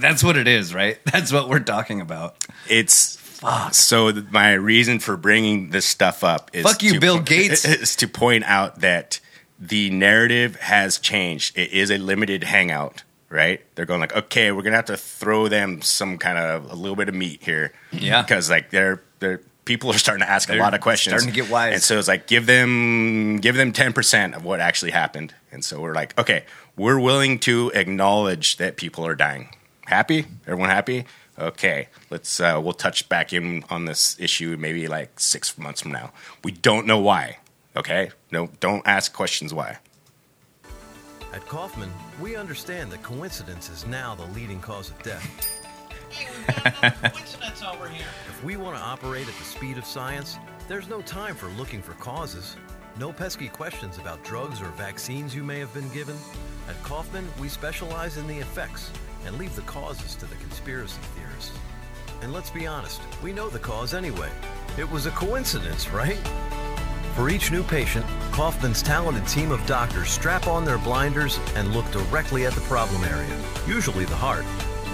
That's what it is, right? That's what we're talking about. It's fuck. So my reason for bringing this stuff up is fuck you, to, Bill Gates, is to point out that the narrative has changed. It is a limited hangout, right? They're going like, okay, we're gonna have to throw them some kind of a little bit of meat here, yeah, because like they're they're. People are starting to ask They're a lot of questions. Starting to get wise. And so it's like, give them give them ten percent of what actually happened. And so we're like, okay, we're willing to acknowledge that people are dying. Happy? Everyone happy? Okay, let's uh, we'll touch back in on this issue maybe like six months from now. We don't know why, okay? No, don't ask questions why. At Kauffman, we understand that coincidence is now the leading cause of death. Coincidence over here. If we want to operate at the speed of science, there's no time for looking for causes. No pesky questions about drugs or vaccines you may have been given. At Kauffman, we specialize in the effects and leave the causes to the conspiracy theorists. And let's be honest, we know the cause anyway. It was a coincidence, right? For each new patient, Kauffman's talented team of doctors strap on their blinders and look directly at the problem area, usually the heart,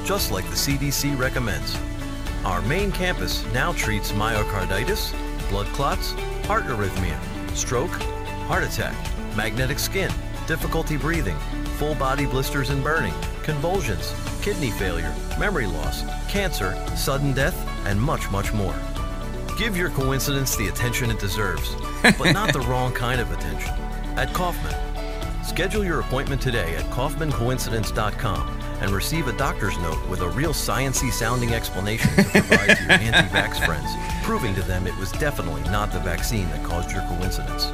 just like the C D C recommends. Our main campus now treats myocarditis, blood clots, heart arrhythmia, stroke, heart attack, magnetic skin, difficulty breathing, full body blisters and burning, convulsions, kidney failure, memory loss, cancer, sudden death, and much, much more. Give your coincidence the attention it deserves, but not the wrong kind of attention. At Kauffman. Schedule your appointment today at Kauffman Coincidence dot com and receive a doctor's note with a real sciencey sounding explanation to provide to your anti-vax friends, proving to them it was definitely not the vaccine that caused your coincidence.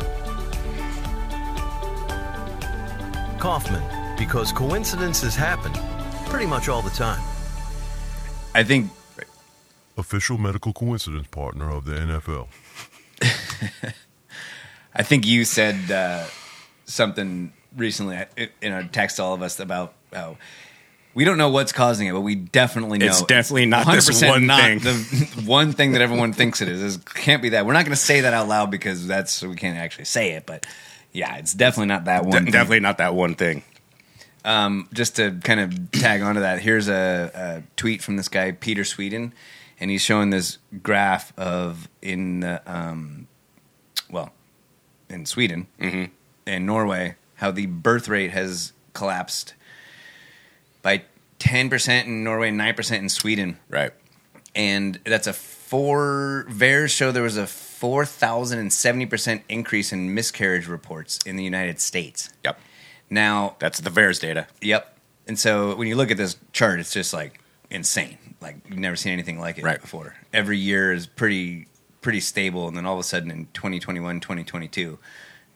Kauffman, because coincidences happen pretty much all the time. I think official medical coincidence partner of the N F L. I think you said uh, something recently in a text to all of us about how we don't know what's causing it, but we definitely know. It's definitely not this one not thing. The one thing that everyone thinks it is. It can't be that. We're not going to say that out loud because that's we can't actually say it. But yeah, it's definitely not that one De- thing. Definitely not that one thing. Um, just to kind of tag onto that, here's a, a tweet from this guy, Peter Sweden. And he's showing this graph of in, the, um, well, in Sweden and mm-hmm. Norway, how the birth rate has collapsed by ten percent in Norway, nine percent in Sweden. Right. And that's a four... VAERS show there was a four thousand seventy percent increase in miscarriage reports in the United States. Yep. Now... That's the VAERS data. Yep. And so when you look at this chart, it's just, like, insane. Like, you've never seen anything like it right. before. Every year is pretty pretty stable, and then all of a sudden in twenty twenty-one, twenty twenty-two,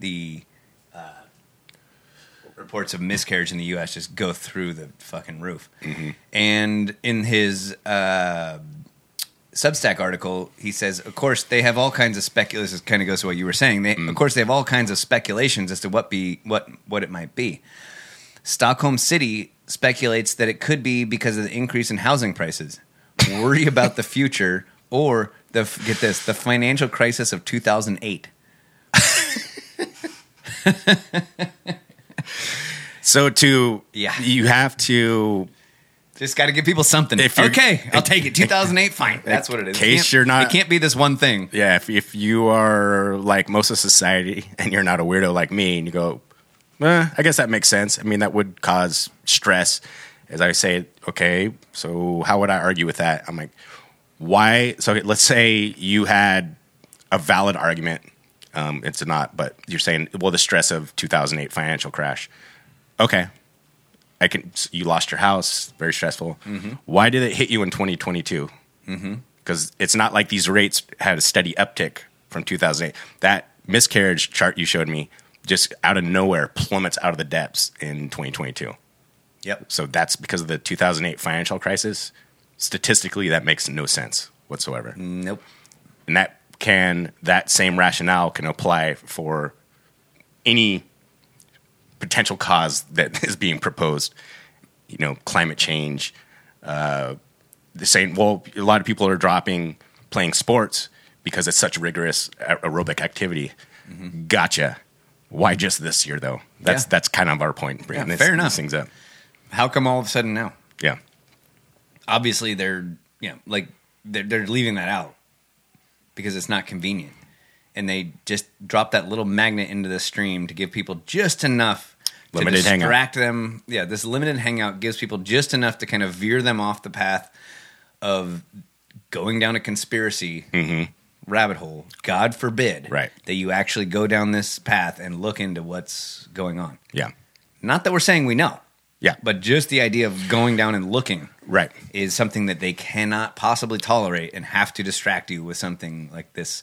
the... reports of miscarriage in the U S just go through the fucking roof. Mm-hmm. And in his uh, Substack article, he says, of course, they have all kinds of speculations. This kind of goes to what you were saying. They, mm. Of course, they have all kinds of speculations as to what be what what it might be. Stockholm City speculates that it could be because of the increase in housing prices. Worry about the future or, the get this, the financial crisis of two thousand eight. So to yeah. you have to just got to give people something. Okay, I'll take it. two thousand eight, fine. That's what it is. In case you're not, it can't be this one thing. Yeah, if if you are like most of society and you're not a weirdo like me, and you go, eh, I guess that makes sense. I mean, that would cause stress. As I say, okay, so how would I argue with that? I'm like, why? So let's say you had a valid argument. Um, it's not, but you're saying, well, the stress of two thousand eight financial crash. Okay, I can. You lost your house, very stressful. Mm-hmm. Why did it hit you in twenty twenty-two? Because it's not like these rates had a steady uptick from two thousand eight. That miscarriage chart you showed me just out of nowhere plummets out of the depths in twenty twenty-two. Yep. So that's because of the two thousand eight financial crisis. Statistically, that makes no sense whatsoever. Nope. And that can that same rationale can apply for any potential cause that is being proposed, you know, climate change. Uh, they're saying, well, a lot of people are dropping playing sports because it's such rigorous aerobic activity. Mm-hmm. Gotcha. Why just this year, though? That's yeah. that's kind of our point. Yeah, this, fair enough. This thing's up. How come all of a sudden now? Yeah. obviously they're, you know, like they're, they're leaving that out because it's not convenient. And they just drop that little magnet into the stream to give people just enough limited to distract hangout. them. Yeah, this limited hangout gives people just enough to kind of veer them off the path of going down a conspiracy mm-hmm. rabbit hole. God forbid right. that you actually go down this path and look into what's going on. Yeah. Not that we're saying we know. Yeah. But just the idea of going down and looking right. is something that they cannot possibly tolerate and have to distract you with something like this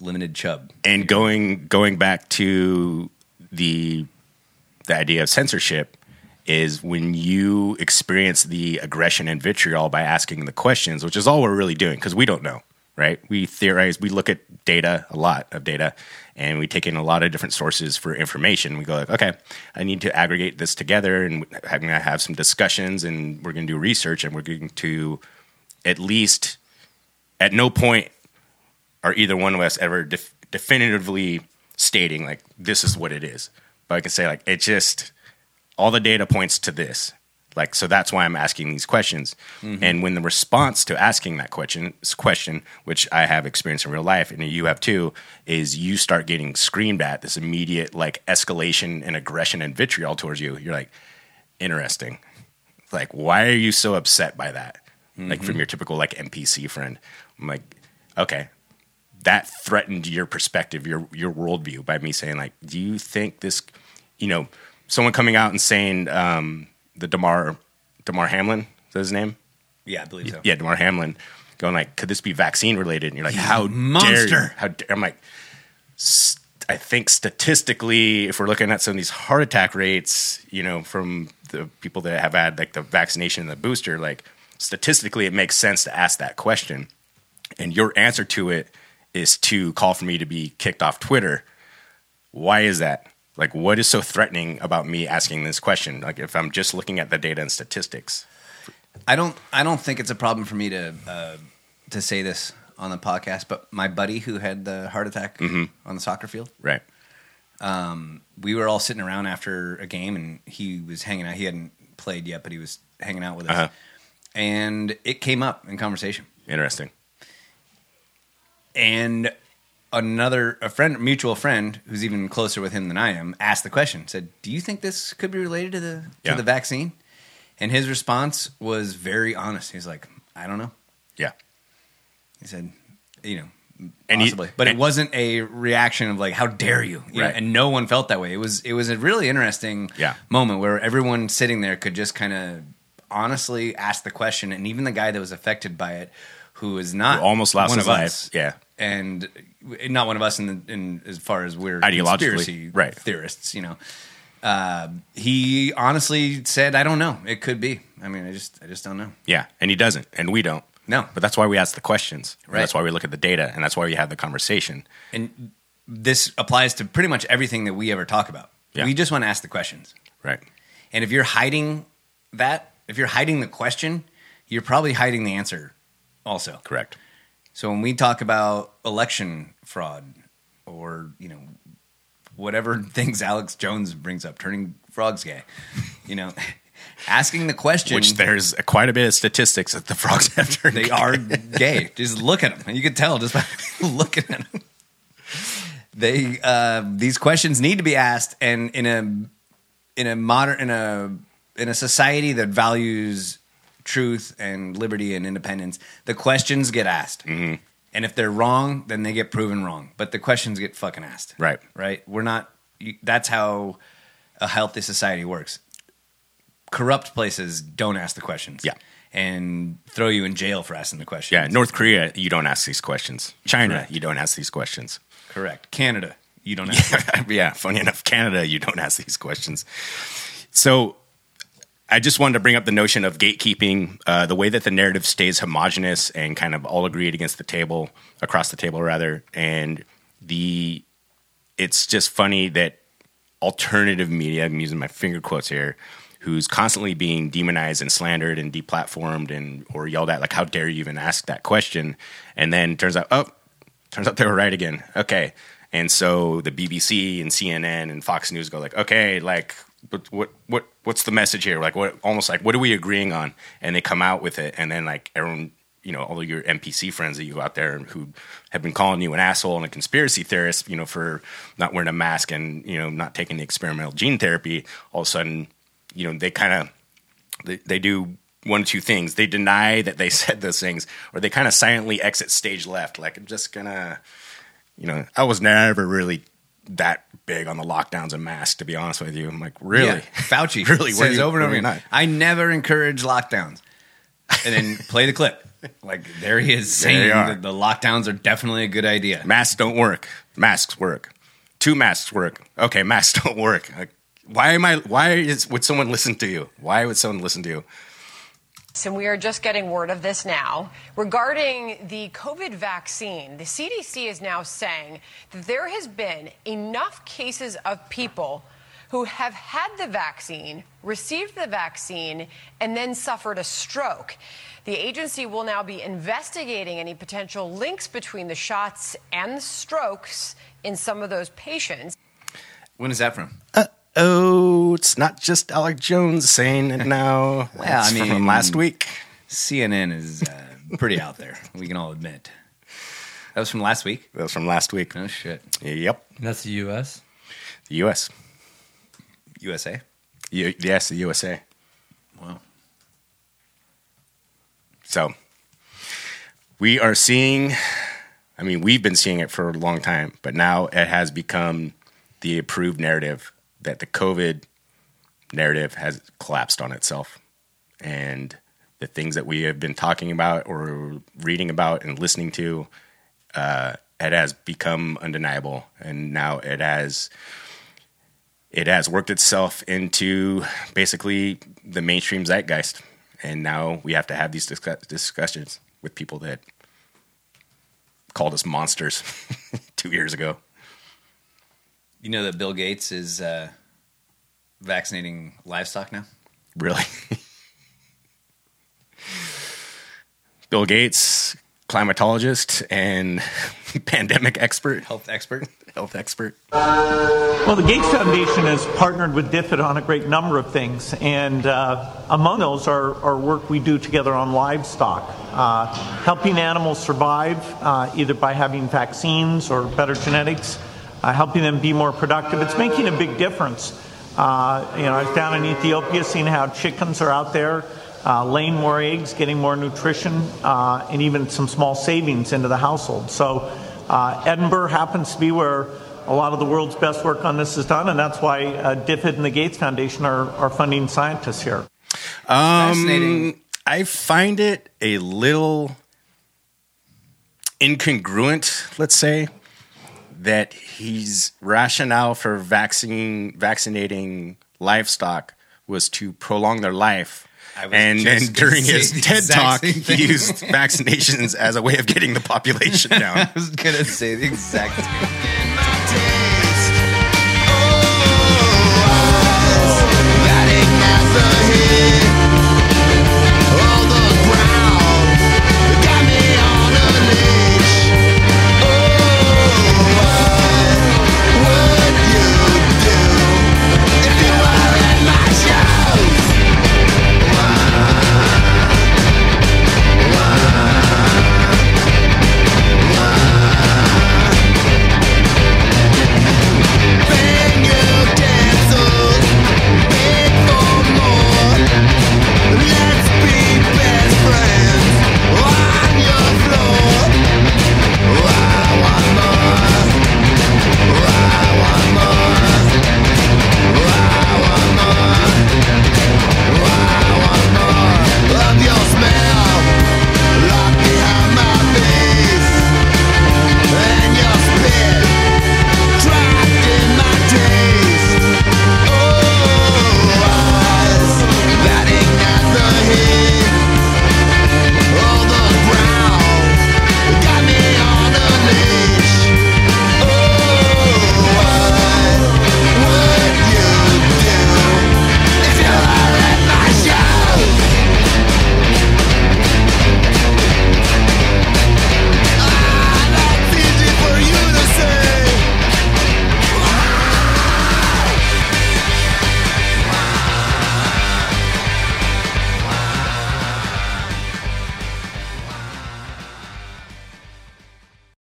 limited chub. And going going back to the the idea of censorship is when you experience the aggression and vitriol by asking the questions, which is all we're really doing because we don't know, right? We theorize, we look at data, a lot of data, and we take in a lot of different sources for information. We go like, okay, I need to aggregate this together and I'm going to have some discussions and we're going to do research and we're going to at least at no point are either one of us ever def- definitively stating, like, this is what it is. But I can say, like, it just, all the data points to this. Like, so that's why I'm asking these questions. Mm-hmm. And when the response to asking that question, question, which I have experienced in real life, and you have too, is you start getting screamed at, this immediate, like, escalation and aggression and vitriol towards you. You're like, interesting. Like, why are you so upset by that? Mm-hmm. Like, from your typical, like, N P C friend. I'm like, okay. That threatened your perspective, your your worldview by me saying, like, do you think this, you know, someone coming out and saying um, the Damar, Damar Hamlin, is that his name? Yeah, I believe so. Yeah, Damar Hamlin going like, could this be vaccine related? And you're like, yeah, how monster. dare you? How dare? I'm like, st- I think statistically, if we're looking at some of these heart attack rates, you know, from the people that have had like the vaccination and the booster, like statistically it makes sense to ask that question. And your answer to it is to call for me to be kicked off Twitter. Why is that? Like, what is so threatening about me asking this question? Like, if I'm just looking at the data and statistics, I don't. I don't think it's a problem for me to uh, to say this on the podcast. But my buddy who had the heart attack mm-hmm. on the soccer field, right? Um, we were all sitting around after a game, and he was hanging out. He hadn't played yet, but he was hanging out with us, uh-huh. and it came up in conversation. Interesting. And another a friend, mutual friend, who's even closer with him than I am, asked the question. Said, "Do you think this could be related to the to yeah. the vaccine?" And his response was very honest. He's like, "I don't know." Yeah, he said, "You know, and possibly," he, but and, it wasn't a reaction of like, "How dare you?" you right. know, and no one felt that way. It was it was a really interesting yeah. moment where everyone sitting there could just kind of honestly ask the question, and even the guy that was affected by it. Who is not who almost lost one his of life. Us, yeah, and not one of us in, the, in as far as we're conspiracy right. theorists, you know. Uh, he honestly said, "I don't know. It could be. I mean, I just, I just don't know." Yeah, and he doesn't, and we don't. No, but that's why we ask the questions. Right. That's why we look at the data, and that's why we have the conversation. And this applies to pretty much everything that we ever talk about. Yeah. We just want to ask the questions, right? And if you're hiding that, if you're hiding the question, you're probably hiding the answer. Also correct. So when we talk about election fraud, or you know, whatever things Alex Jones brings up, turning frogs gay, you know, asking the question, which there's quite a bit of statistics that the frogs have turned. They gay. are gay. Just look at them. You can tell just by looking at them. They uh, these questions need to be asked, and in a in a modern in a in a society that values truth and liberty and independence, the questions get asked. Mm-hmm. And if they're wrong, then they get proven wrong. But the questions get fucking asked. Right. Right? We're not... That's how a healthy society works. Corrupt places don't ask the questions. Yeah. And throw you in jail for asking the questions. Yeah. North Korea, you don't ask these questions. China, Correct. You don't ask these questions. Correct. Canada, you don't ask these questions. Yeah. Funny enough, Canada, you don't ask these questions. So... I just wanted to bring up the notion of gatekeeping, uh, the way that the narrative stays homogenous and kind of all agreed against the table, across the table rather. And the, it's just funny that alternative media, I'm using my finger quotes here, who's constantly being demonized and slandered and deplatformed and, or yelled at, like, how dare you even ask that question? And then turns out, oh, turns out they were right again. Okay. And so the B B C and C N N and Fox News go like, okay, like but what what what's the message here? Like, what almost like what are we agreeing on? And they come out with it, and then like everyone, you know, all of your N P C friends that you go out there who have been calling you an asshole and a conspiracy theorist, you know, for not wearing a mask and, you know, not taking the experimental gene therapy, all of a sudden, you know, they kind of they, they do one of two things. They deny that they said those things, or they kind of silently exit stage left. Like, I'm just gonna, you know, I was never really that big on the lockdowns and masks, to be honest with you. I'm like, really? Yeah. Fauci really says you, over and over again, I never encourage lockdowns. And then play the clip. Like, there he is saying that the lockdowns are definitely a good idea. Masks don't work. Masks work. Two masks work. Okay, masks don't work. Like, why am I? Why is would someone listen to you? Why would someone listen to you? And we are just getting word of this now. Regarding the COVID vaccine, the C D C is now saying that there has been enough cases of people who have had the vaccine, received the vaccine, and then suffered a stroke. The agency will now be investigating any potential links between the shots and the strokes in some of those patients. When is that from? Uh, oh, it's not just Alec Jones saying it now. Well, it's I mean, from last week. C N N is uh, pretty out there, we can all admit. That was from last week? That was from last week. Oh, shit. Yep. And that's the U S? The U S. U S A? U- yes, the U S A. Wow. So we are seeing, I mean, we've been seeing it for a long time, but now it has become the approved narrative that the COVID narrative has collapsed on itself. And the things that we have been talking about or reading about and listening to, uh, it has become undeniable. And now it has, it has worked itself into basically the mainstream zeitgeist. And now we have to have these discuss- discussions with people that called us monsters two years ago. You know that Bill Gates is uh, vaccinating livestock now? Really? Bill Gates, climatologist and pandemic expert. Health expert. Health expert. Well, the Gates Foundation has partnered with D F I D on a great number of things, and uh, among those are, are work we do together on livestock, uh, helping animals survive uh, either by having vaccines or better genetics, uh, helping them be more productive. It's making a big difference. Uh, you know, I was down in Ethiopia seeing how chickens are out there uh, laying more eggs, getting more nutrition, uh, and even some small savings into the household. So. Uh, Edinburgh happens to be where a lot of the world's best work on this is done, and that's why uh, D F I D and the Gates Foundation are, are funding scientists here. Um, Fascinating. I find it a little incongruent, let's say, that his rationale for vaccine vaccinating livestock was to prolong their life. And then during his TED Talk, he used vaccinations as a way of getting the population down. I was going to say the exact same thing.